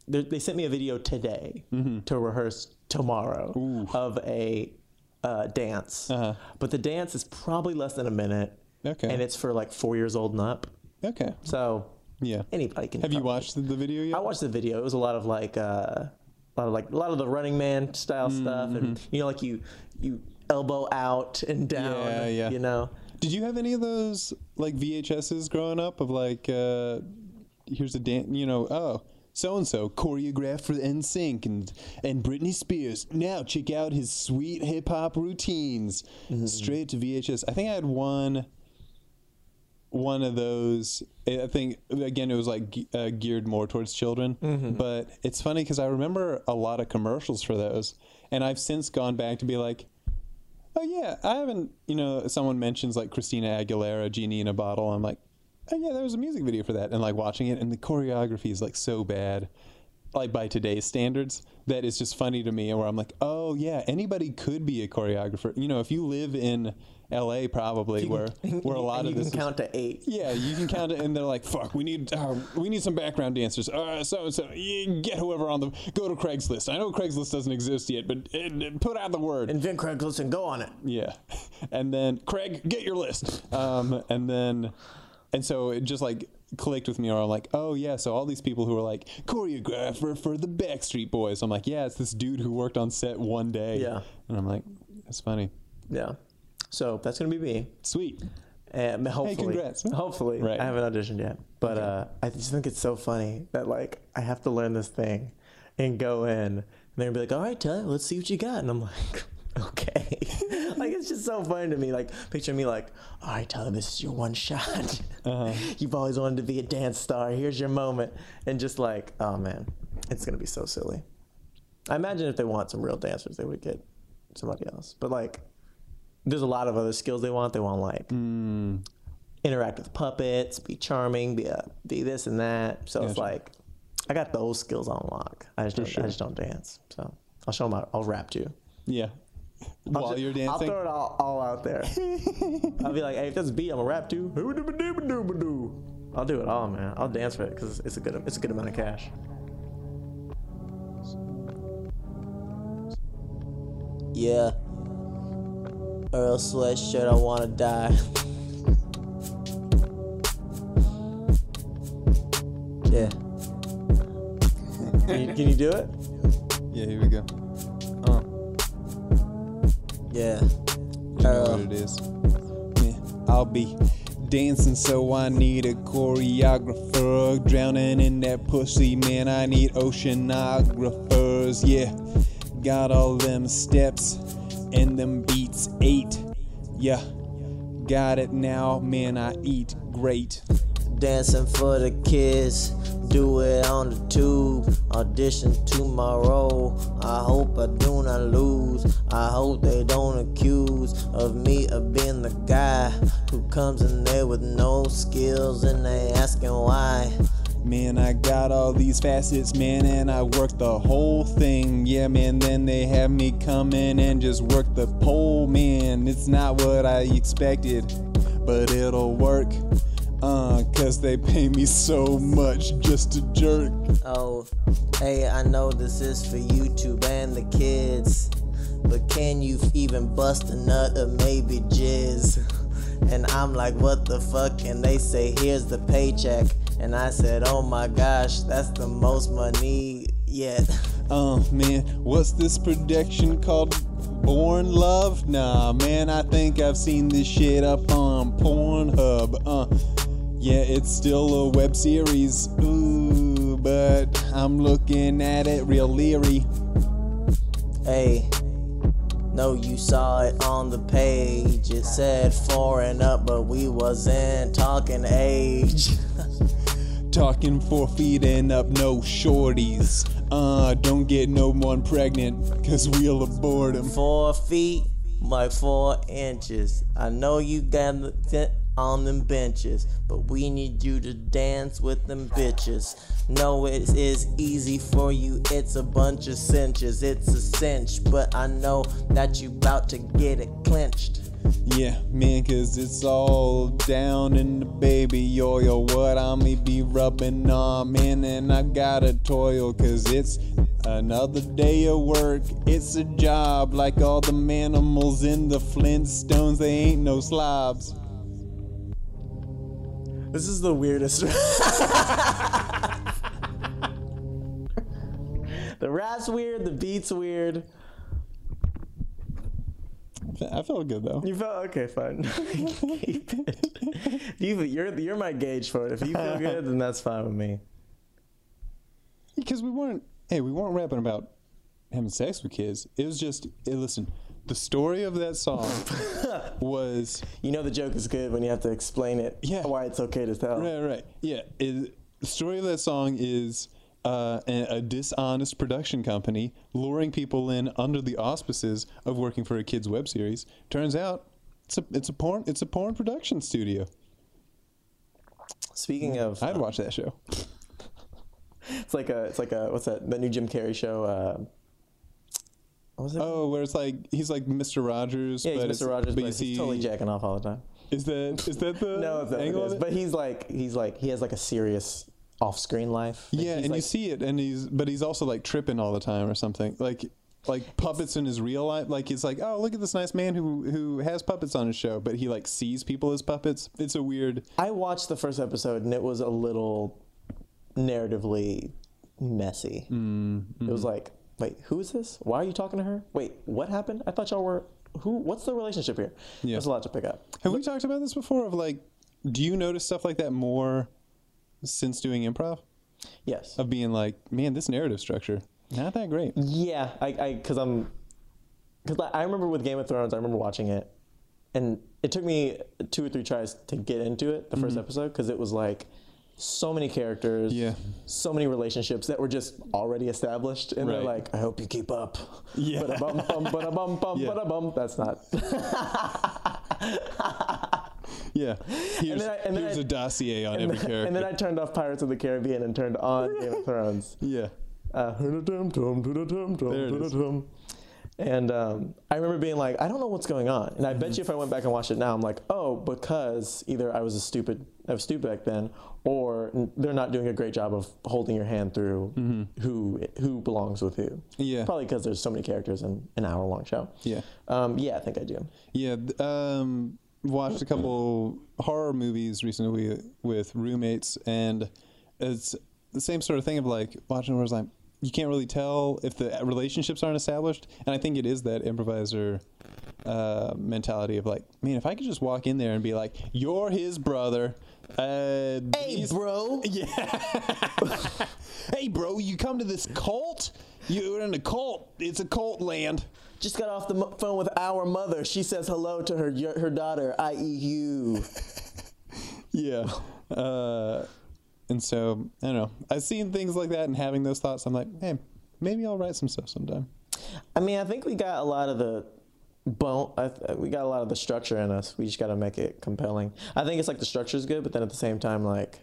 they sent me a video today mm-hmm. to rehearse tomorrow Ooh. of a uh, dance. Uh-huh. But the dance is probably less than a minute. Okay, and it's for like four years old and up. Okay, so yeah, anybody can. Have you watched the video yet? I watched the video. It was a lot of like uh, a lot of like a lot of the Running Man style mm-hmm. stuff, and you know, like you you. elbow out and down, yeah, yeah. you know. Did you have any of those, like, V H Ses growing up of, like, uh, here's a dance, you know, oh, so-and-so choreographed for N Sync and, and Britney Spears. Now check out his sweet hip-hop routines. Mm-hmm. Straight to V H S. I think I had one, one of those. I think, again, it was, like, uh, geared more towards children. Mm-hmm. But it's funny because I remember a lot of commercials for those. And I've since gone back to be like, oh, yeah, I haven't, you know, someone mentions, like, Christina Aguilera, Genie in a Bottle. I'm like, oh, yeah, there was a music video for that. And, like, watching it, and the choreography is, like, so bad, like, by today's standards, that it's just funny to me. And where I'm like, oh, yeah, anybody could be a choreographer. You know, if you live in L A, probably, where where a lot of this you can count to eight. Yeah, you can count it, and they're like, fuck, we need uh, we need some background dancers. Uh, so, so, you get whoever on the, go to Craigslist. I know Craigslist doesn't exist yet, but uh, put out the word. Invent Craigslist and go on it. Yeah. And then, Craig, get your list. Um, and then, and so it just like clicked with me, or I'm like, oh yeah, so all these people who are like, choreographer for the Backstreet Boys. I'm like, yeah, it's this dude who worked on set one day. Yeah. And I'm like, that's funny. Yeah. So that's gonna be me. Sweet. And hopefully, hey, congrats. Hopefully, right. I haven't auditioned yet, but okay. uh, I just think it's so funny that like I have to learn this thing, and go in, and they're gonna be like, "All right, Ted, let's see what you got," and I'm like, "Okay." Like it's just so funny to me. Like picture me like, "All right, Ted, this is your one shot. Uh-huh. You've always wanted to be a dance star. Here's your moment," and just like, oh man, it's gonna be so silly. I imagine if they want some real dancers, they would get somebody else, but like. There's a lot of other skills they want. They want like mm. interact with puppets, be charming, be a, be this and that. So gotcha. It's like I got those skills on lock. I just don't, sure. I just don't dance. So I'll show them. How, I'll rap to you. Yeah. I'll While just, you're dancing, I'll throw it all, all out there. I'll be like, hey, if that's a beat, I'm gonna rap to. I'll do it all, man. I'll dance for it because it's a good it's a good amount of cash. Yeah. Earl sweatshirt, I wanna die. Yeah. Can you, can you do it? Yeah, here we go. Uh. Yeah. You know uh, what it is. Yeah, I'll be dancing, so I need a choreographer. Drowning in that pussy, man, I need oceanographers. Yeah, got all them steps and them beats eight. Yeah, got it now, man, I eat great. Dancing for the kids, do it on the tube. Audition tomorrow, I hope I do not lose. I hope they don't accuse of me of being the guy who comes in there with no skills and they asking why. Man, I got all these facets, man, and I work the whole thing. Yeah, man, then they have me come in and just work the pole, man. It's not what I expected, but it'll work. Uh, cause they pay me so much just to jerk. Oh, hey, I know this is for YouTube and the kids, but can you even bust a nut or maybe jizz? And I'm like, what the fuck? And they say, here's the paycheck. And I said, oh my gosh, that's the most money yet. Oh man, what's this production called? Born Love? Nah, man, I think I've seen this shit up on Pornhub. Uh, yeah, it's still a web series. Ooh, but I'm looking at it real leery. Hey, no, you saw it on the page. It said four and up, but we wasn't talking age. Talking four feet and up, no shorties. Uh, don't get no one pregnant, cause we'll abort them. Four feet, like four inches. I know you got on them benches, but we need you to dance with them bitches. No, it is easy for you, it's a bunch of cinches. It's a cinch, but I know that you about to get it clenched. Yeah, man, cause it's all down in the baby oil. What I'm be rubbing on, man, and I gotta toil. Cause it's another day of work, it's a job. Like all the manimals in the Flintstones, they ain't no slobs. This is the weirdest. The rap's weird, the beat's weird. I felt good though. You felt okay, fine. Keep it. You, you're you're my gauge for it. If you feel good, then that's fine with me. Because we weren't, hey, we weren't rapping about having sex with kids. It was just, hey, listen, the story of that song was. You know the joke is good when you have to explain it. Yeah. Why it's okay to tell. Right, right, yeah. It, the story of that song is. Uh, a dishonest production company luring people in under the auspices of working for a kid's web series. Turns out it's a it's a porn it's a porn production studio. Speaking of, I'd uh, watch that show. It's like a it's like a what's that that new Jim Carrey show? Uh, what was it? Oh, where it's like he's like Mister Rogers. Yeah, he's but Mister It's, Rogers, but, but he's he, totally jacking off all the time. Is that is that the no? It's not angle it is. Of it? But he's like he's like he has like a serious. Off-screen life. Yeah, and like, you see it, and he's but he's also like tripping all the time or something. Like, like puppets in his real life. Like it's like, oh, look at this nice man who who has puppets on his show, but he like sees people as puppets. It's a weird. I watched the first episode, and it was a little narratively messy. Mm-hmm. It was like, wait, who is this? Why are you talking to her? Wait, what happened? I thought y'all were who? What's the relationship here? Yeah. There's a lot to pick up. Have but, we talked about this before? Of like, do you notice stuff like that more? Since doing improv? Yes. Of being like, man, this narrative structure, not that great. Yeah, I, I, because I'm, because I remember with Game of Thrones, I remember watching it, and it took me two or three tries to get into it, the first mm-hmm. episode, because it was like so many characters, yeah, so many relationships that were just already established, and right. They're like, I hope you keep up. Yeah. Ba-da-bum, bum, ba-da-bum, bum, yeah. Ba-da-bum. That's not. Yeah, here's, and then I, and then here's I, a dossier on every then, character. And then I turned off Pirates of the Caribbean and turned on Game of Thrones. Yeah. Uh, and um, I remember being like, I don't know what's going on. And I bet you if I went back and watched it now, I'm like, oh, because either I was a stupid, I was stupid back then, or they're not doing a great job of holding your hand through mm-hmm. who who belongs with who. Yeah. Probably because there's so many characters in an hour-long show. Yeah. Um, yeah, I think I do. Yeah. Um, watched a couple horror movies recently with roommates, and it's the same sort of thing of like watching where it's like you can't really tell if the relationships aren't established, and I think it is that improviser uh, mentality of like, man, if I could just walk in there and be like, you're his brother. Uh, hey, bro. Yeah. Hey, bro, you come to this cult? You're in a cult. It's a cult land. Just got off the m phone with our mother. She says hello to her her daughter, that is you. Yeah. Uh, and so, I don't know. I've seen things like that and having those thoughts, I'm like, hey, maybe I'll write some stuff sometime. I mean, I think we got a lot of the bone. I th we got a lot of the structure in us. We just got to make it compelling. I think it's like the structure is good, but then at the same time, like,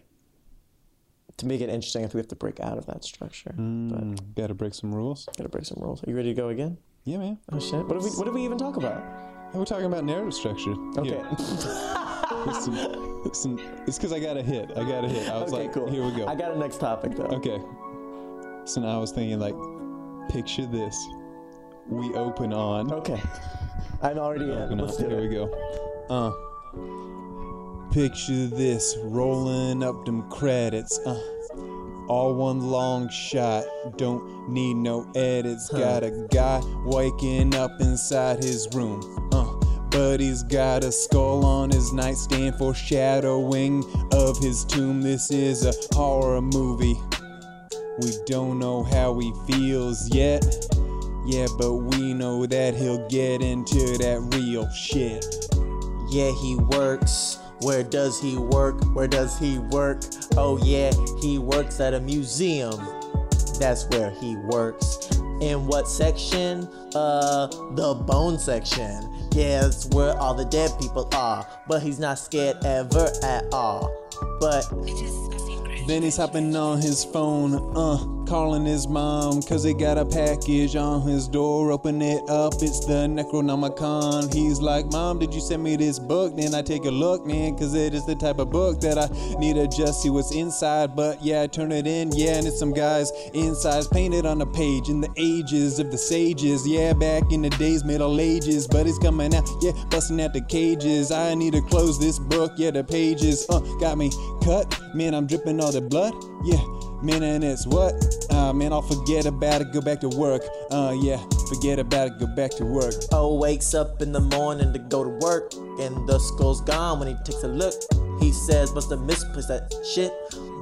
to make it interesting, I think we have to break out of that structure. Mm, but got to break some rules. Got to break some rules. Are you ready to go again? Yeah, man. Oh shit! What did we What did we even talk about? We're talking about narrative structure. Okay. Listen, listen, it's because I got a hit. I got a hit. I was okay, like, cool. Here we go. I got a next topic though. Okay. So now I was thinking like, picture this. We open on. Okay. I'm already in. Let's do it. Here we go. Uh. Picture this, rolling up them credits. Uh. All one long shot, don't need no edits. Huh. Got a guy waking up inside his room. Uh. But he's got a skull on his nightstand, foreshadowing of his tomb. This is a horror movie. We don't know how he feels yet. Yeah, but we know that he'll get into that real shit. Yeah, he works. Where does he work? Where does he work? Oh yeah, he works at a museum. That's where he works. In what section? Uh, the bone section. Yeah, that's where all the dead people are. But he's not scared ever at all. But then he's hopping on his phone, uh, calling his mom, cause he got a package on his door. Open it up, it's the Necronomicon. He's like, Mom, did you send me this book? Then I take a look, man, cause it is the type of book that I need to just see what's inside. But yeah, I turn it in, yeah, and it's some guys insides painted on a page in the ages of the sages. Yeah, back in the days, Middle Ages, but it's coming out, yeah, busting out the cages. I need to close this book, yeah, the pages, uh, got me cut, man, I'm dripping all the blood, yeah, man, and it's what? Uh, man, I'll forget about it, go back to work. Uh, yeah, forget about it, go back to work. Oh, wakes up in the morning to go to work, and the skull's gone when he takes a look. He says, must have misplaced that shit,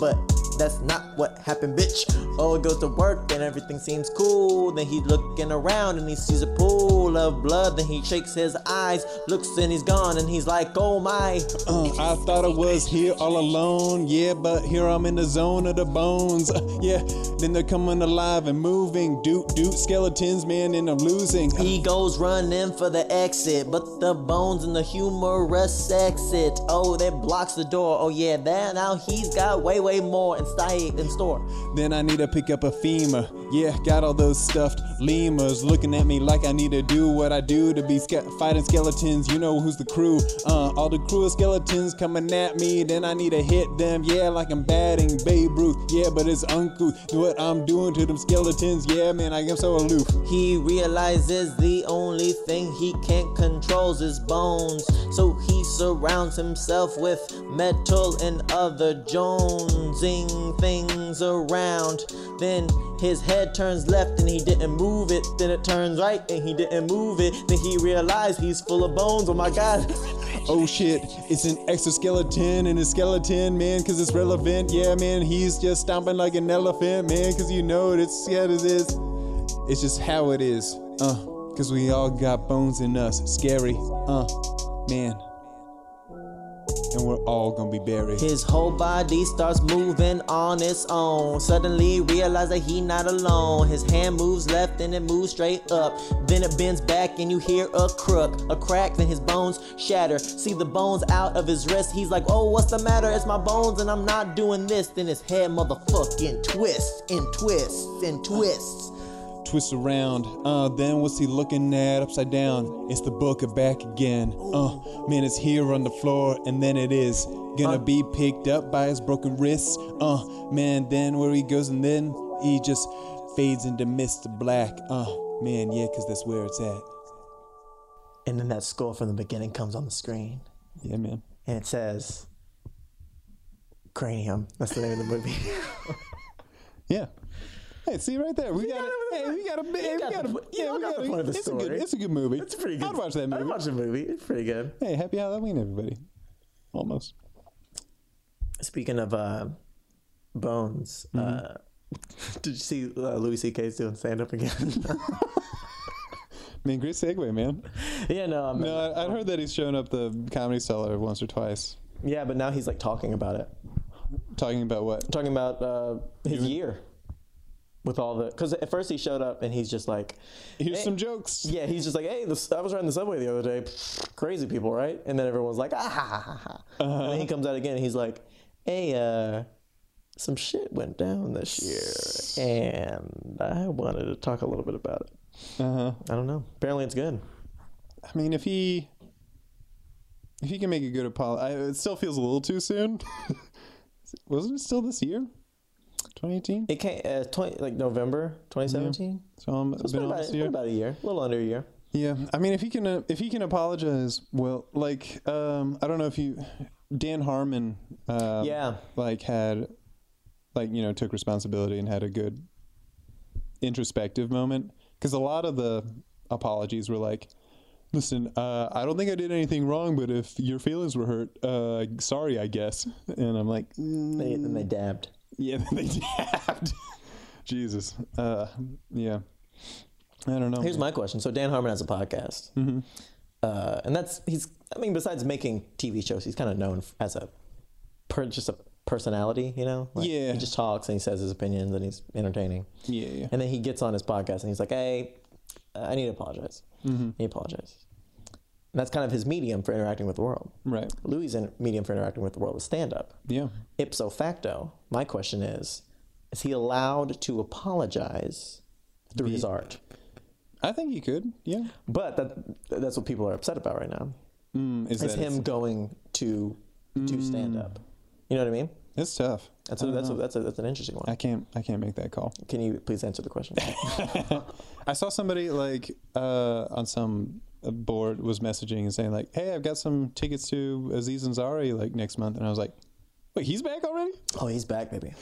but that's not what happened, bitch. Oh, he goes to work, and everything seems cool. Then he's looking around, and he sees a pool of blood. Then he shakes his eyes, looks, and he's gone, and he's like, oh my. Uh, I thought I was here all alone, yeah, but here I'm in the zone of the bones, uh, yeah. Then they're coming alive and moving, doot, doot, skeletons, man, and I'm losing. He goes running for the exit, but the bones and the humorous exit. Oh, that blocks the door, oh yeah, that now he's got way, way more and stay in store. Then I need to pick up a femur. Yeah, got all those stuffed lemurs looking at me like I need to do what I do to be ske fighting skeletons. You know who's the crew? Uh, all the crew of skeletons coming at me. Then I need to hit them. Yeah, like I'm batting Babe Ruth. Yeah, but it's uncouth what I'm doing to them skeletons. Yeah, man, I am so aloof. He realizes the only thing he can't control is his bones. So he surrounds himself with metal and other jonesing things around. Then his head turns left and he didn't move it. Then it turns right and he didn't move it. Then he realized he's full of bones. Oh my god. Oh shit, it's an exoskeleton and a skeleton, man, cause it's relevant. Yeah, man, he's just stomping like an elephant, man, cause you know it, it's how it is. It's just how it is. Uh, cause we all got bones in us. Scary. Uh, man. And we're all gonna be buried. His whole body starts moving on its own. Suddenly realize that he not alone. His hand moves left and it moves straight up. Then it bends back and you hear a crook, a crack, then his bones shatter. See the bones out of his wrist. He's like, oh, what's the matter? It's my bones and I'm not doing this. Then his head motherfucking twists and twists and twists. Twist around, uh, then what's he looking at upside down? It's the book of back again, uh, man, it's here on the floor, and then it is gonna uh, be picked up by his broken wrists, uh, man, then where he goes, and then he just fades into mist of black, uh, man, yeah, cause that's where it's at. And then that score from the beginning comes on the screen. Yeah, man. And it says, Cranium, that's the name of the movie. Yeah. Hey, see right there, we got it. Hey, we got a bit. Yeah, we got the point of the story. It's a good movie. It's pretty good. I'd watch that movie. I'd watch the movie. It's pretty good. Hey, happy Halloween, everybody. Almost. Speaking of uh, bones, mm-hmm. uh, did you see uh, Louis C K's doing stand up again? I mean, great segue, man. Yeah, no, I'm no. I, I'd heard that he's shown up the Comedy Cellar once or twice. Yeah, but now he's like talking about it. Talking about what? Talking about uh, his Even? year. With all the, because at first he showed up and he's just like, here's hey. some jokes. Yeah, he's just like, hey, this, I was riding the subway the other day. Crazy people, right? And then everyone's like, ah, ha, ha, ha, ha. Uh-huh. And then he comes out again and he's like, hey, uh, some shit went down this year and I wanted to talk a little bit about it. Uh-huh. I don't know. Apparently it's good. I mean, if he, if he can make a good apology, it still feels a little too soon. Wasn't it still this year? twenty eighteen? It came uh, twenty like November twenty seventeen. Yeah. So, um, so it's been, been, about, year. been about a year, a little under a year. Yeah, I mean, if he can, uh, if he can apologize, well, like, um, I don't know if you, Dan Harmon, um, yeah, like had, like you know, took responsibility and had a good introspective moment, because a lot of the apologies were like, listen, uh, I don't think I did anything wrong, but if your feelings were hurt, uh, sorry, I guess. And I'm like, mm. they, and they dabbed. Yeah, they dabbed. Jesus. Uh, yeah. I don't know. Here's my question. So Dan Harmon has a podcast. Mm-hmm. Uh, and that's, he's, I mean, besides making T V shows, he's kind of known as a, per, just a personality, you know? Like, yeah. He just talks and he says his opinions and he's entertaining. Yeah, yeah. And then he gets on his podcast and he's like, hey, I need to apologize. Mm-hmm. He apologizes. And that's kind of his medium for interacting with the world. Right. Louis' medium for interacting with the world is stand-up. Yeah. Ipso facto, my question is, is he allowed to apologize through Be, his art? I think he could, yeah. But that, that's what people are upset about right now. Mm, is it's that him it's, going to do mm, stand-up. You know what I mean? It's tough. That's a, that's a, that's a, that's an interesting one. I can't I can't make that call. Can you please answer the question? I saw somebody like uh, on some... board was messaging and saying like, hey, I've got some tickets to Aziz Ansari like next month, and I was like, wait, he's back already? Oh, he's back, baby.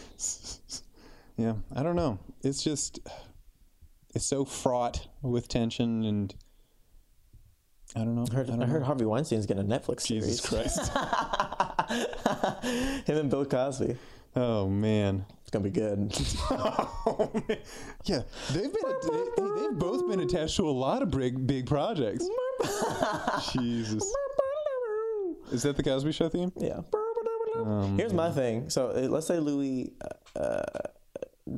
Yeah, I don't know, it's just, it's so fraught with tension, and I don't know. I heard, I don't I heard know. Harvey Weinstein's getting a Netflix Jesus series. Jesus Christ. Him and Bill Cosby. Oh man, it's gonna be good. Oh, man. Yeah, they've been they, they've both been attached to a lot of big big projects. Jesus, is that the Cosby Show theme? Yeah. Um, Here's yeah. my thing. So uh, let's say Louis uh,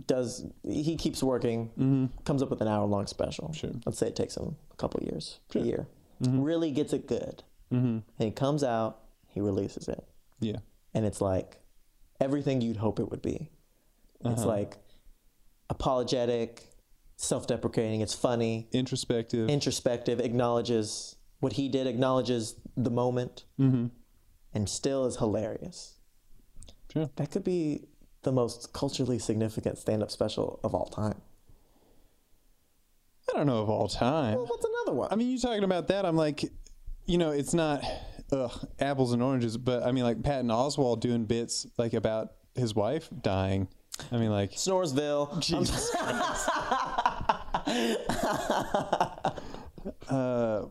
does he keeps working, mm-hmm. comes up with an hour long special. Sure. Let's say it takes him a couple years, sure. a year. Mm-hmm. Really gets it good, mm-hmm. and he comes out, he releases it. Yeah, and it's like. Everything you'd hope it would be. It's uh-huh. like apologetic, self-deprecating, it's funny. Introspective. Introspective, acknowledges what he did, acknowledges the moment, mm-hmm. and still is hilarious. Sure. That could be the most culturally significant stand-up special of all time. I don't know of all time. Well, what's another one? I mean, you talking about that, I'm like, you know, it's not... Ugh, apples and oranges, but I mean, like Patton Oswalt doing bits like about his wife dying. I mean, like Snoresville. Jesus Christ. uh,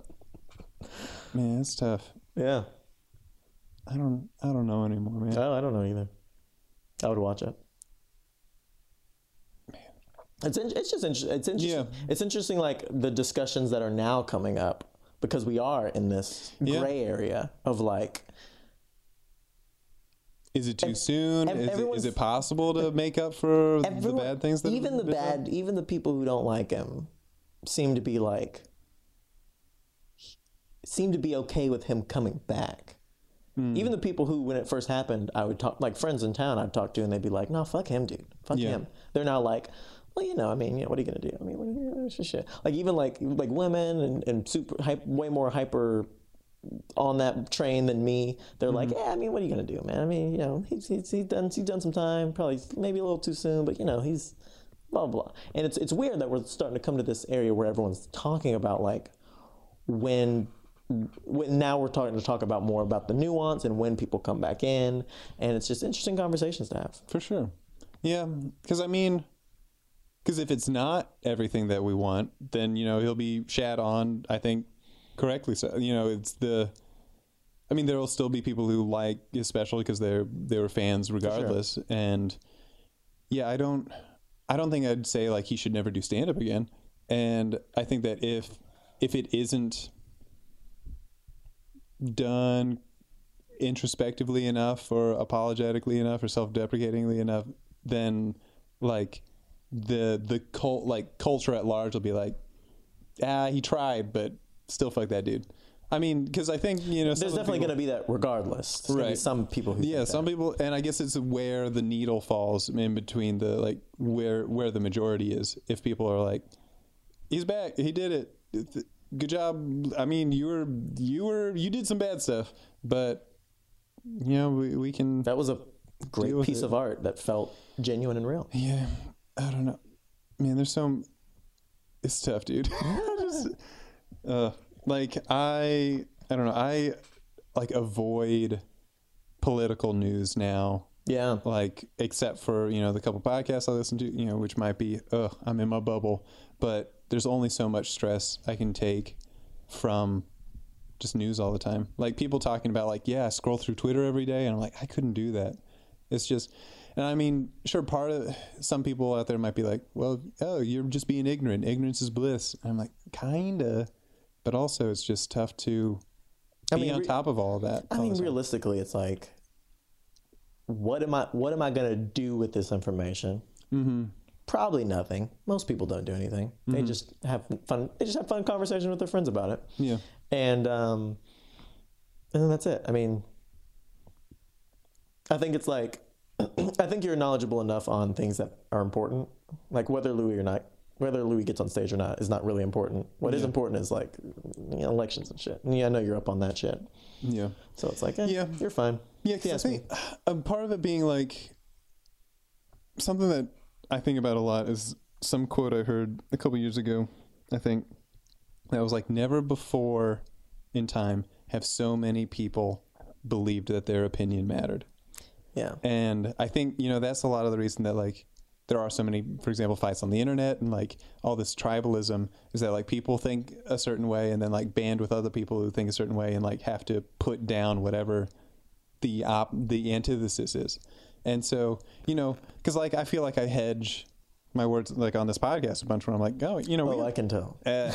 man, it's tough. Yeah, I don't, I don't know anymore, man. Oh, I don't know either. I would watch it. Man, it's in, it's just inter it's interesting. Yeah. It's interesting, like the discussions that are now coming up. Because we are in this gray yeah. area of like, is it too ev soon? Ev is, it, is it possible to make up for everyone, the bad things? That even the bad, done? Even the people who don't like him, seem to be like, seem to be okay with him coming back. Mm. Even the people who, when it first happened, I would talk like friends in town I'd talk to, and they'd be like, "No, fuck him, dude. Fuck yeah. him." They're now like. Well, you know, I mean, you know, what are you gonna do? I mean, what are you gonna do? Shit. Like even like like women and, and super hype, way more hyper on that train than me. They're mm-hmm. like, yeah, I mean, what are you gonna do, man? I mean, you know, he's he's he done he's done some time, probably maybe a little too soon, but you know, he's blah blah. And it's it's weird that we're starting to come to this area where everyone's talking about like when, when now we're talking to talk about more about the nuance and when people come back in, and it's just interesting conversations to have. For sure. Yeah, because I mean. Because if it's not everything that we want, then, you know, he'll be shat on, I think, correctly so. You know, it's the... I mean, there will still be people who like his special because they're they were fans regardless. Sure. And, yeah, I don't... I don't think I'd say, like, he should never do stand-up again. And I think that if if it isn't done introspectively enough or apologetically enough or self-deprecatingly enough, then, like... the the cult like culture at large will be like, ah, he tried, but still fuck that dude. I mean, because I think, you know, there's definitely going to be that regardless. There's right. Some people who yeah, some that. people, and I guess it's where the needle falls in between the like where where the majority is. If people are like, he's back, he did it, good job. I mean, you were you were you did some bad stuff, but you know we we can. That was a great piece it. of art that felt genuine and real. Yeah. I don't know, man. There's so it's tough, dude. Just, uh, like I, I don't know. I like avoid political news now. Yeah. Like, except for, you know, the couple podcasts I listen to, you know, which might be, ugh, I'm in my bubble. But there's only so much stress I can take from just news all the time. Like people talking about, like, yeah, I scroll through Twitter every day, and I'm like, I couldn't do that. It's just. And I mean, sure, part of some people out there might be like, well, oh, you're just being ignorant. Ignorance is bliss. And I'm like, kinda. But also, it's just tough to I be mean, on top of all of that. I mean, realistically, it's like, what am I, what am I going to do with this information? Mm-hmm. Probably nothing. Most people don't do anything. They mm-hmm. just have fun. They just have fun conversations with their friends about it. Yeah. And, um, and then that's it. I mean, I think it's like, I think you're knowledgeable enough on things that are important, like whether Louis or not, whether Louis gets on stage or not is not really important. What yeah. is important is like, you know, elections and shit. And yeah, I know you're up on that shit. Yeah. So it's like, eh, yeah, you're fine. Yeah, because I think a part of it being like something that I think about a lot is some quote I heard a couple years ago. I think that was like, never before in time have so many people believed that their opinion mattered. Yeah. And I think, you know, that's a lot of the reason that, like, there are so many, for example, fights on the internet and, like, all this tribalism is that, like, people think a certain way and then, like, band with other people who think a certain way and, like, have to put down whatever the op- the antithesis is. And so, you know, because, like, I feel like I hedge my words, like, on this podcast a bunch when I'm like, oh, you know. Oh, we I can tell. Uh,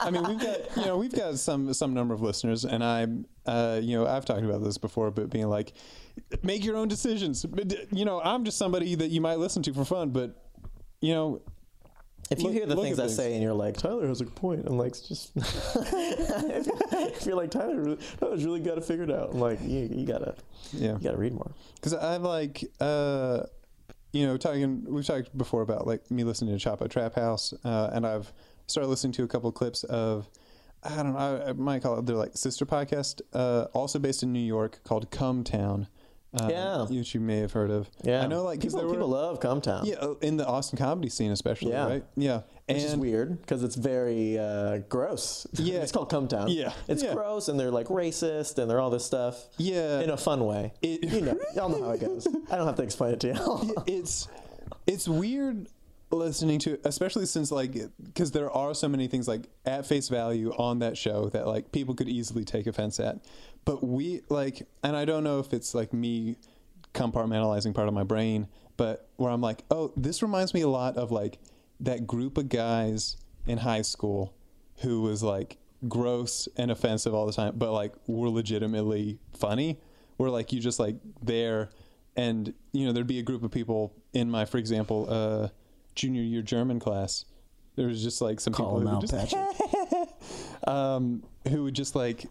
I mean, we've got, you know, we've got some, some number of listeners, and I'm, uh, you know, I've talked about this before, but being like, make your own decisions. You know, I'm just somebody that you might listen to for fun, but, you know. If you look, hear the things I things. say and you're like, Tyler has a point, I'm like, just. If you're like, Tyler, Tyler's really got to figure it out. I'm like, you, you got to yeah. you gotta read more. Because I've, like, uh, you know, talking, we've talked before about, like, me listening to Choppa Trap House, uh, and I've started listening to a couple of clips of, I don't know, I, I might call it, they're like sister podcast, uh, also based in New York, called Cumtown. Uh, yeah. Which you may have heard of. Yeah. I know, like, because people, people love Cumtown. Yeah, in the Austin comedy scene especially, yeah. right? Yeah. And, which is weird, because it's very uh, gross. Yeah. It's called Cumtown. Yeah. It's yeah. gross, and they're, like, racist, and they're all this stuff. Yeah. In a fun way. It, you know, y'all know how it goes. I don't have to explain it to y'all. it's, it's weird listening to, especially since, like, because there are so many things, like, at face value on that show that, like, people could easily take offense at. But we, like, and I don't know if it's, like, me compartmentalizing part of my brain, but where I'm like, oh, this reminds me a lot of, like, that group of guys in high school who was, like, gross and offensive all the time, but, like, were legitimately funny. Where, like, you just, like, there, and, you know, there'd be a group of people in my, for example, uh, junior year German class. There was just, like, some Call people who would just, um, who would just, like,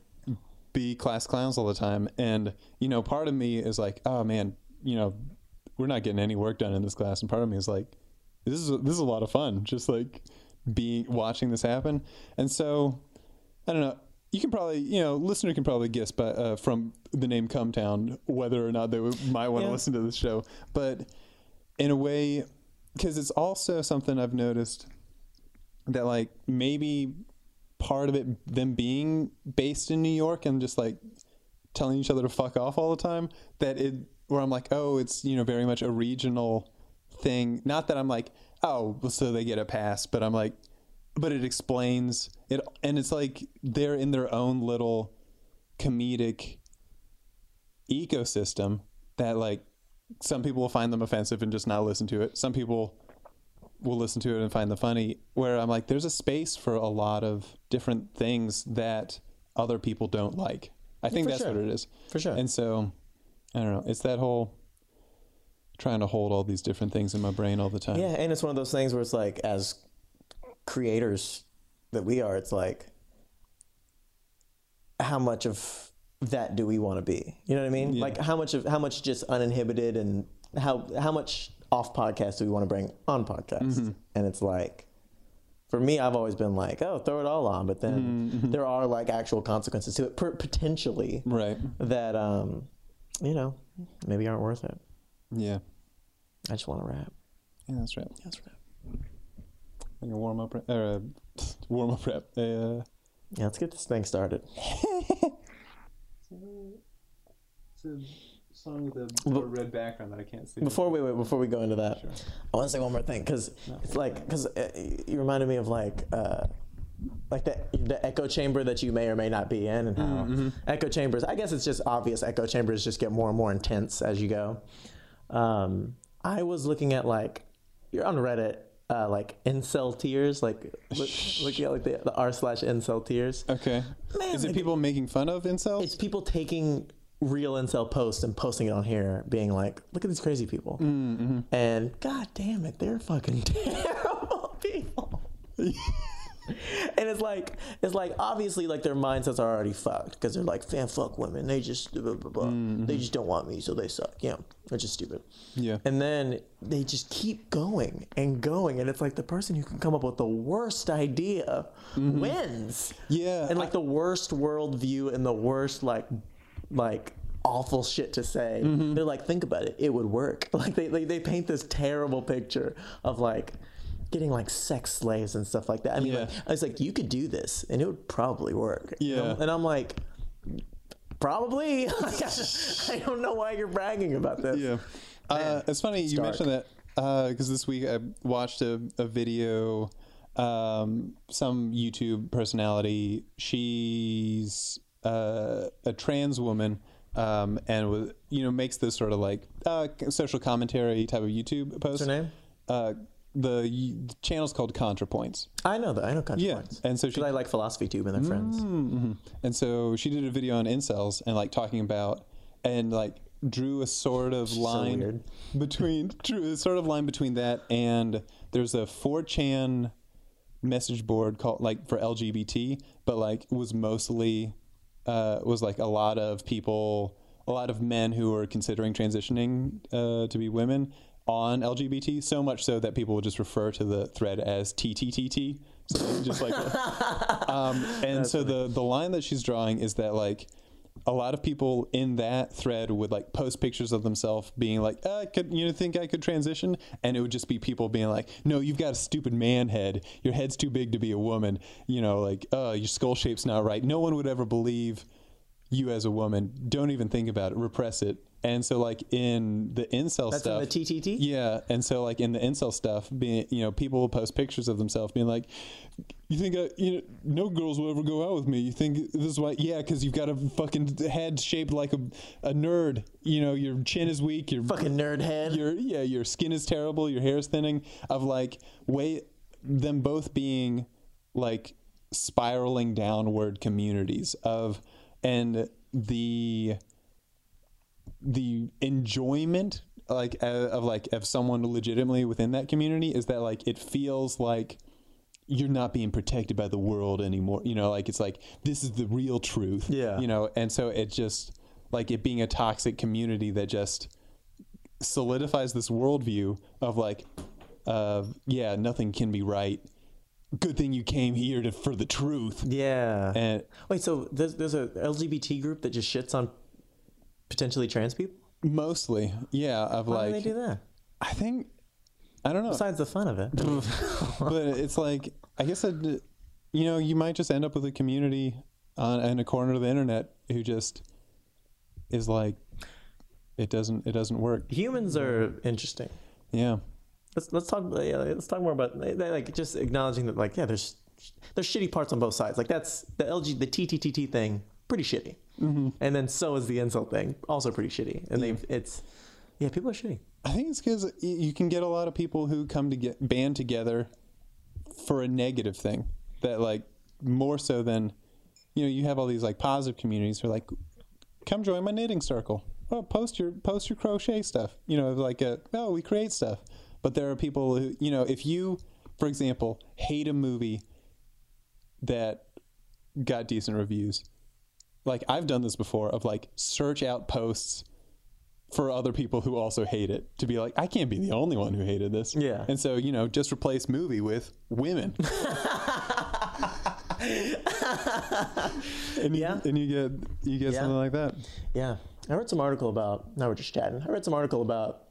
be class clowns all the time. And, you know, part of me is like, oh man, you know, we're not getting any work done in this class. And part of me is like, this is, this is a lot of fun. Just like being, watching this happen. And so, I don't know, you can probably, you know, listener can probably guess, but uh, from the name Cumtown, whether or not they might want to yeah. listen to this show, but in a way, cause it's also something I've noticed that, like, maybe part of it, them being based in New York and just like telling each other to fuck off all the time, that it, where I'm like, oh, it's, you know, very much a regional thing. Not that I'm like, oh, so they get a pass. But I'm like, but it explains it. And it's like they're in their own little comedic ecosystem that, like, some people will find them offensive and just not listen to it. Some people will listen to it and find the funny, where I'm like, there's a space for a lot of different things that other people don't like. I think that's what it is. For sure. And so, I don't know. It's that whole trying to hold all these different things in my brain all the time. Yeah, and it's one of those things where it's like, as creators that we are, it's like, how much of that do we want to be? You know what I mean? Yeah. Like, how much of how much just uninhibited, and how how much off podcast do we want to bring on podcast? Mm-hmm. And it's like, for me, I've always been like, oh, throw it all on, but then mm-hmm. there are like actual consequences to it, per- potentially, right? That um, you know, maybe aren't worth it. Yeah, I just want to rap. Yeah, that's right. That's right. Like a warm up rap, or a warm up rap. Uh... Yeah, let's get this thing started. It's a song with a but, red background that I can't see. Before we wait, before we go into that, sure. I want to say one more thing, because no. it's like, because you reminded me of like, uh, like that the echo chamber that you may or may not be in, and how mm-hmm. echo chambers. I guess it's just obvious. Echo chambers just get more and more intense as you go. Um, I was looking at like, you're on Reddit. Uh, like incel tears, like look, look at like the, the r slash incel tears. Okay, man, is it like, people making fun of incels? It's people taking real incel posts and posting it on here, being like, "Look at these crazy people," mm-hmm. and God damn it, they're fucking terrible people. And it's like, it's like obviously like their mindsets are already fucked, because they're like, "Fan fuck women, they just blah, blah, blah. Mm-hmm. they just don't want me, so they suck." Yeah. Which is stupid. Yeah. And then they just keep going and going. And it's like the person who can come up with the worst idea mm-hmm. wins. Yeah. And like I, the worst worldview and the worst like like awful shit to say. Mm-hmm. They're like, think about it. It would work. Like they, they, they paint this terrible picture of like getting like sex slaves and stuff like that. I mean, yeah. like, I was like, you could do this and it would probably work. Yeah. And I'm, and I'm like... Probably. I don't know why you're bragging about this. Yeah, uh, it's funny it's you dark. mentioned that because uh, this week I watched a, a video. Um, some YouTube personality. She's uh, a trans woman, um, and was, you know, makes this sort of like uh, social commentary type of YouTube post. What's her name? Uh, The, the channel's called ContraPoints. I know that. I know ContraPoints. Yeah. And so she, I like Philosophy Tube and their mm, friends. Mm-hmm. And so she did a video on incels and like talking about and like drew a sort of line so between drew a sort of line between that and there's a four chan message board called like for L G B T, but like was mostly uh, was like a lot of people, a lot of men who are considering transitioning uh, to be women. On L G B T, so much so that people will just refer to the thread as T T T T. So just like, um, and That's so funny. the the line that she's drawing is that like a lot of people in that thread would like post pictures of themselves being like, uh, could you know, think I could transition, and it would just be people being like, no, you've got a stupid man head. Your head's too big to be a woman. You know, like, uh, your skull shape's not right. No one would ever believe you as a woman. Don't even think about it. Repress it. And so, like, in the incel That's stuff... That's in the T T T? Yeah. And so, like, in the incel stuff, being, you know, people will post pictures of themselves being like, you think, I, you know, no girls will ever go out with me. You think this is why... Yeah, because you've got a fucking head shaped like a, a nerd. You know, your chin is weak. Your fucking nerd head. Your, yeah, your skin is terrible. Your hair is thinning. Of, like, way... Them both being, like, spiraling downward communities of... And the... the enjoyment like uh, of like of someone legitimately within that community is that like it feels like you're not being protected by the world anymore, you know, like it's like this is the real truth, yeah, you know. And so it just like it being a toxic community that just solidifies this worldview of like uh yeah, nothing can be right, good thing you came here to for the truth. Yeah. And wait, so there's, there's a L G B T group that just shits on potentially trans people? Mostly, yeah. Of Why like, do they do that? I think, I don't know. Besides the fun of it. But it's like, I guess, I'd, you know, you might just end up with a community on, in a corner of the internet who just is like, it doesn't, it doesn't work. Humans are interesting. Yeah. let's let's talk yeah, let's talk more about they, they, like just acknowledging that like yeah there's there's shitty parts on both sides. Like that's the L G the T T T T thing, pretty shitty. Mm-hmm. And then so is the insult thing, also pretty shitty. And yeah. they it's yeah people are shitty. I think it's because you can get a lot of people who come to get band together for a negative thing that like more so than, you know, you have all these like positive communities who are like, come join my knitting circle. Oh, post your post your crochet stuff. You know, like a oh we create stuff. But there are people who, you know, if you, for example, hate a movie that got decent reviews, like I've done this before of like search out posts for other people who also hate it to be like, I can't be the only one who hated this. Yeah. And so, you know, just replace movie with women. and yeah. You, and you get, you get yeah. something like that. Yeah. I read some article about, now we're just chatting. I read some article about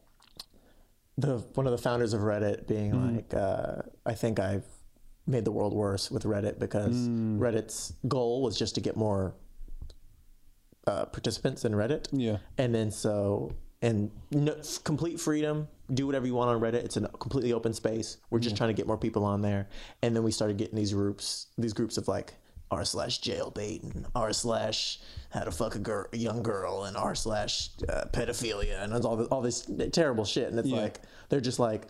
the, one of the founders of Reddit being mm. like, uh, I think I've made the world worse with Reddit because mm. Reddit's goal was just to get more Uh, participants in Reddit, yeah, and then so and no, complete freedom, do whatever you want on Reddit. It's a completely open space. We're just yeah. trying to get more people on there, and then we started getting these groups, these groups of like r slash jailbait and r slash how to fuck a girl, a young girl, and r slash uh, pedophilia and all this, all this terrible shit. And it's yeah. like they're just like.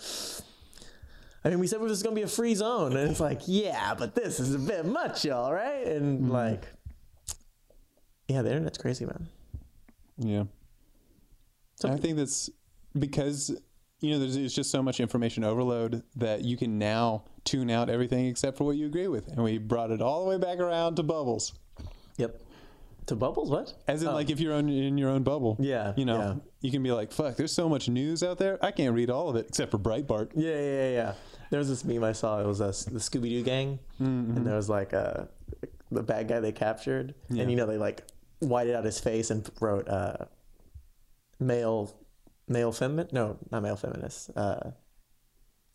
I mean, we said well, this is gonna be a free zone, and it's like yeah, but this is a bit much, y'all, right? And mm. like. Yeah, the internet's crazy, man. Yeah. So, I think that's because, you know, there's, there's just so much information overload that you can now tune out everything except for what you agree with. And we brought it all the way back around to bubbles. Yep. To bubbles? What? As in, oh. like, if you're on, in your own bubble. Yeah. You know, yeah. you can be like, fuck, there's so much news out there. I can't read all of it except for Breitbart. Yeah, yeah, yeah. yeah. There was this meme I saw. It was uh, the Scooby-Doo gang. Mm-hmm. And there was, like, uh, the bad guy they captured. Yeah. And, you know, they, like... whited out his face and wrote uh, male, male feminist. No, not male feminist. Uh,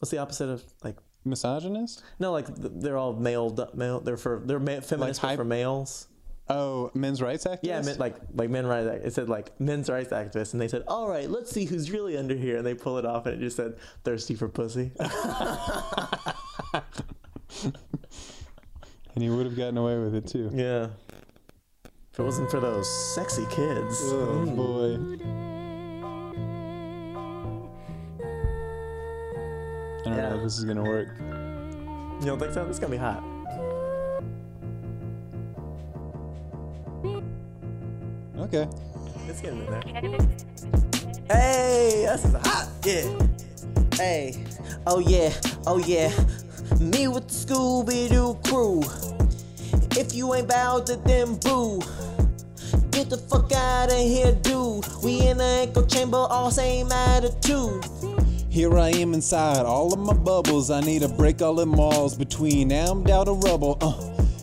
what's the opposite of like misogynist? No, like they're all male. Male. They're for they're ma- feminist like high- for males. Oh, men's rights activists. Yeah, men, like like men's rights. Act- it said like men's rights activists, and they said, "All right, let's see who's really under here." And they pull it off, and it just said, "Thirsty for pussy." And you would have gotten away with it too. Yeah. If it wasn't for those sexy kids. Oh, mm. boy. I don't yeah. know if this is going to work. You don't think so? This is going to be hot. Okay. Let's get in there. Hey, this is hot. Yeah. Hey. Oh, yeah. Oh, yeah. Me with the Scooby-Doo crew. If you ain't bowed to them, boo. Get the fuck out of here, dude. We in the echo chamber, all same attitude. Here I am inside, all of my bubbles. I need a break, all the malls between. Now I'm down to rubble, uh.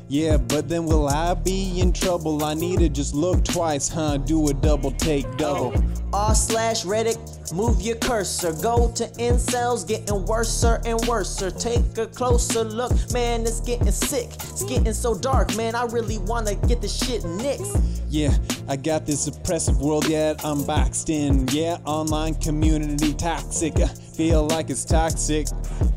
Yeah, but then will I be in trouble? I need to just look twice, huh? Do a double take, double. R slash Reddit, move your cursor. Go to incels, getting worser and worser. Take a closer look, man, it's getting sick. It's getting so dark, man, I really wanna get this shit nixed. Yeah, I got this oppressive world, yet I'm boxed in. Yeah, online community toxic. I feel like it's toxic.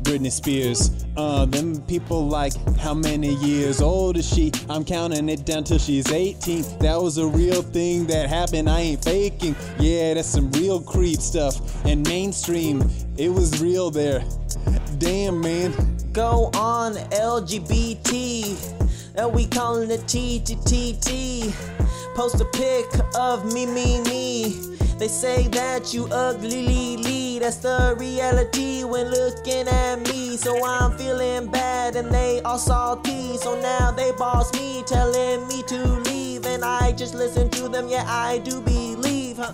Britney Spears, uh, them people like, how many years old is she? I'm counting it down till she's eighteen. That was a real thing that happened, I ain't faking. Yeah, that's some real creep stuff. And mainstream, it was real there. Damn, man. Go on, L G B T. Uh, we calling it T T T T. Post a pic of me, me, me. They say that you ugly, lee, lee. That's the reality when looking at me. So I'm feeling bad and they all salty. So now they boss me, telling me to leave. And I just listen to them, yeah, I do believe, huh?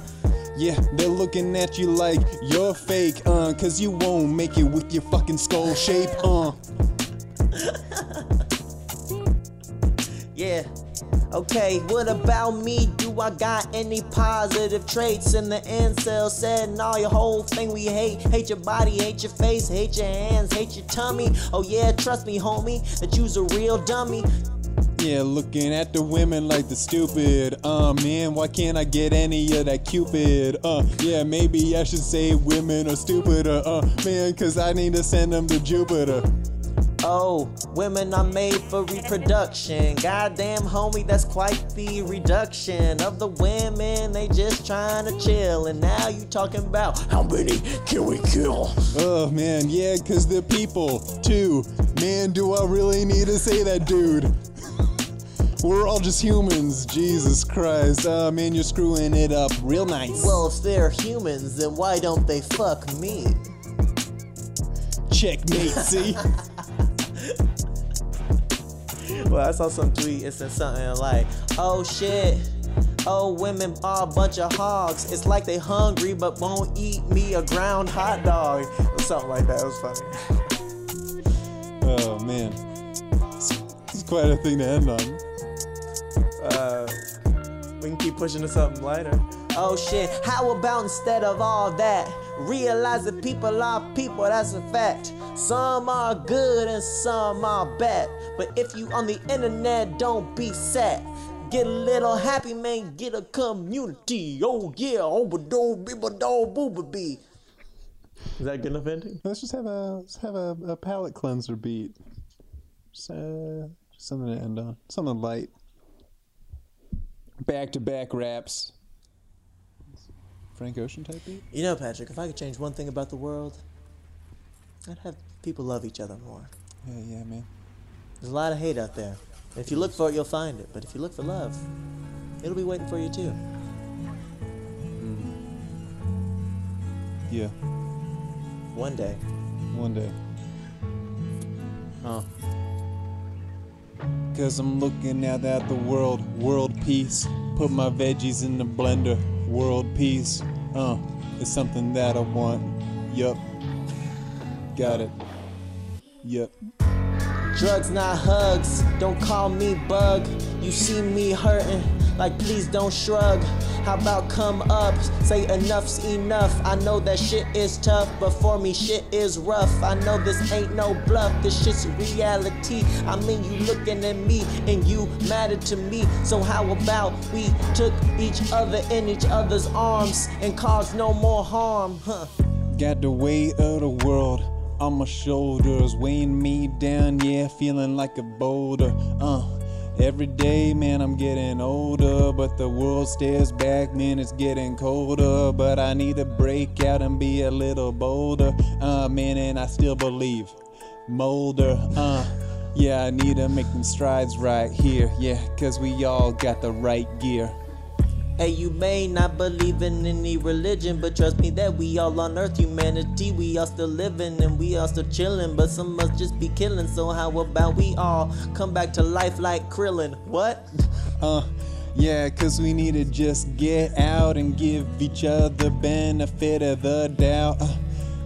Yeah, they're looking at you like you're fake, uh, cause you won't make it with your fucking skull shape, uh. Yeah. Okay, what about me? Do I got any positive traits? And the incel said, nah, your whole thing we hate. Hate your body, hate your face, hate your hands, hate your tummy. Oh yeah, trust me, homie, that you's a real dummy. Yeah, looking at the women like the stupid. Uh, man, why can't I get any of that Cupid? Uh, yeah, maybe I should say women are stupider. Uh, man, cause I need to send them to Jupiter. Oh, women are made for reproduction. Goddamn, homie, that's quite the reduction of the women. They just trying to chill, and now you talking about how many can we kill? Oh man, yeah, cause the people too. Man, do I really need to say that, dude? We're all just humans, Jesus Christ. Ah, uh, man, you're screwing it up real nice. Well, if they're humans, then why don't they fuck me? Checkmate, see? Well, I saw some tweet, it said something like, oh shit, oh women are a bunch of hogs. It's like they hungry but won't eat me a ground hot dog. Or something like that, it was funny. Oh man, it's, it's quite a thing to end on. Uh, we can keep pushing to something lighter. Oh shit, how about instead of all that, realize that people are people, that's a fact. Some are good and some are bad, but if you on the internet, don't be sad. Get a little happy, man, get a community. Oh yeah, obadoo, bibadoo, boobabee. Is that good enough ending? Let's just have a, let's have a, a palate cleanser beat. Just, uh, just something to end on, something light. Back-to-back raps. Frank Ocean type beat? You know, Patrick, if I could change one thing about the world, I'd have people love each other more. Yeah, yeah, man. There's a lot of hate out there. If you look for it, you'll find it. But if you look for love, it'll be waiting for you, too. Mm. Yeah. One day. One day. Huh. Cause I'm looking out at the world, world peace. Put my veggies in the blender, world peace. Uh, it's something that I want. Yup. Got it. Yup. Drugs, not hugs. Don't call me bug. You see me hurting, like please don't shrug. How about come up, say enough's enough. I know that shit is tough, but for me shit is rough. I know this ain't no bluff, this shit's reality. I mean you looking at me and you matter to me. So how about we took each other in each other's arms and caused no more harm, huh? Got the weight of the world on my shoulders, weighing me down, yeah, feeling like a boulder, uh. Every day, man, I'm getting older, but the world stares back, man, it's getting colder. But I need to break out and be a little bolder, uh, man, and I still believe. Molder, uh, yeah, I need to make them strides right here, yeah, cause we all got the right gear. Hey, you may not believe in any religion, but trust me that we all on earth, humanity. We all still living and we all still chilling, but some must just be killing. So how about we all come back to life like Krillin? What? Uh, yeah, cause we need to just get out and give each other benefit of the doubt. Uh,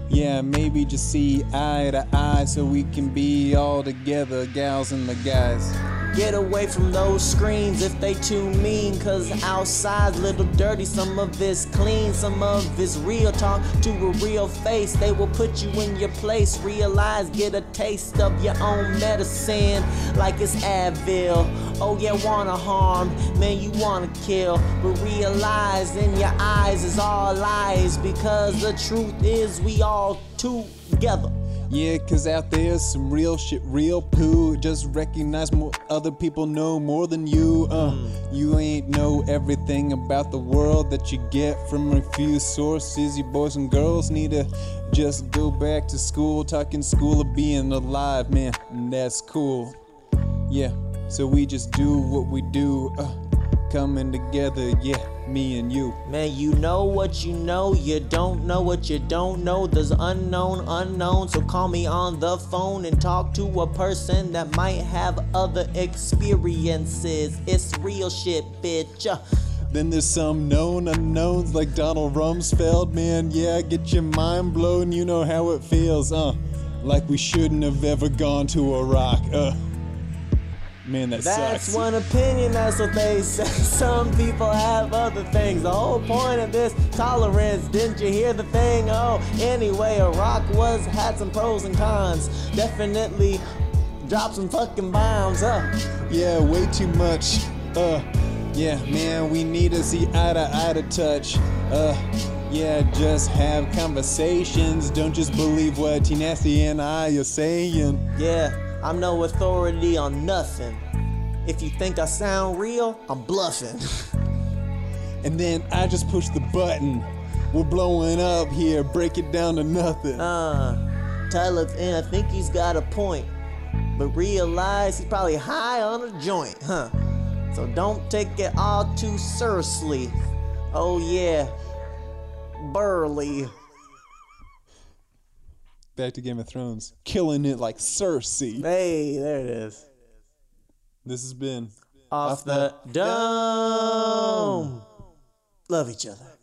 yeah, maybe just see eye to eye so we can be all together, gals and the guys. Get away from those screens if they too mean, cause outside's little dirty, some of it's clean, some of it's real talk to a real face. They will put you in your place, realize, get a taste of your own medicine like it's Advil. Oh yeah, wanna harm, man, you wanna kill, but realize in your eyes is all lies, because the truth is we all together. Yeah, cause out there's some real shit, real poo. Just recognize more other people know more than you. Uh, mm. You ain't know everything about the world that you get from a few sources. You boys and girls need to just go back to school, talking school of being alive, man, and that's cool. Yeah, so we just do what we do, uh, coming together, yeah. Me and you. Man, you know what you know, you don't know what you don't know. There's unknown unknown, so call me on the phone and talk to a person that might have other experiences. It's real shit, bitch. Then there's some known unknowns like Donald Rumsfeld, man. Yeah, get your mind blown, you know how it feels, uh. Like we shouldn't have ever gone to Iraq, uh. Man, that That's sucks. One opinion, that's what they say. Some people have other things. The whole point of this tolerance, didn't you hear the thing? Oh, anyway, Iraq was had some pros and cons. Definitely drop some fucking bombs, uh. Yeah, way too much, uh. Yeah, man, we need to see eye to eye to touch, uh. Yeah, just have conversations. Don't just believe what T-Nasty and I are saying. Yeah, I'm no authority on nothing. If you think I sound real, I'm bluffing. And then I just push the button. We're blowing up here, break it down to nothing. Uh, Tyler, and I think he's got a point. But realize he's probably high on a joint, huh? So don't take it all too seriously. Oh yeah. Burly. Back to Game of Thrones, killing it like Cersei. Hey, there it is. This has been Off, Off the, the Dome. Dome. Love each other.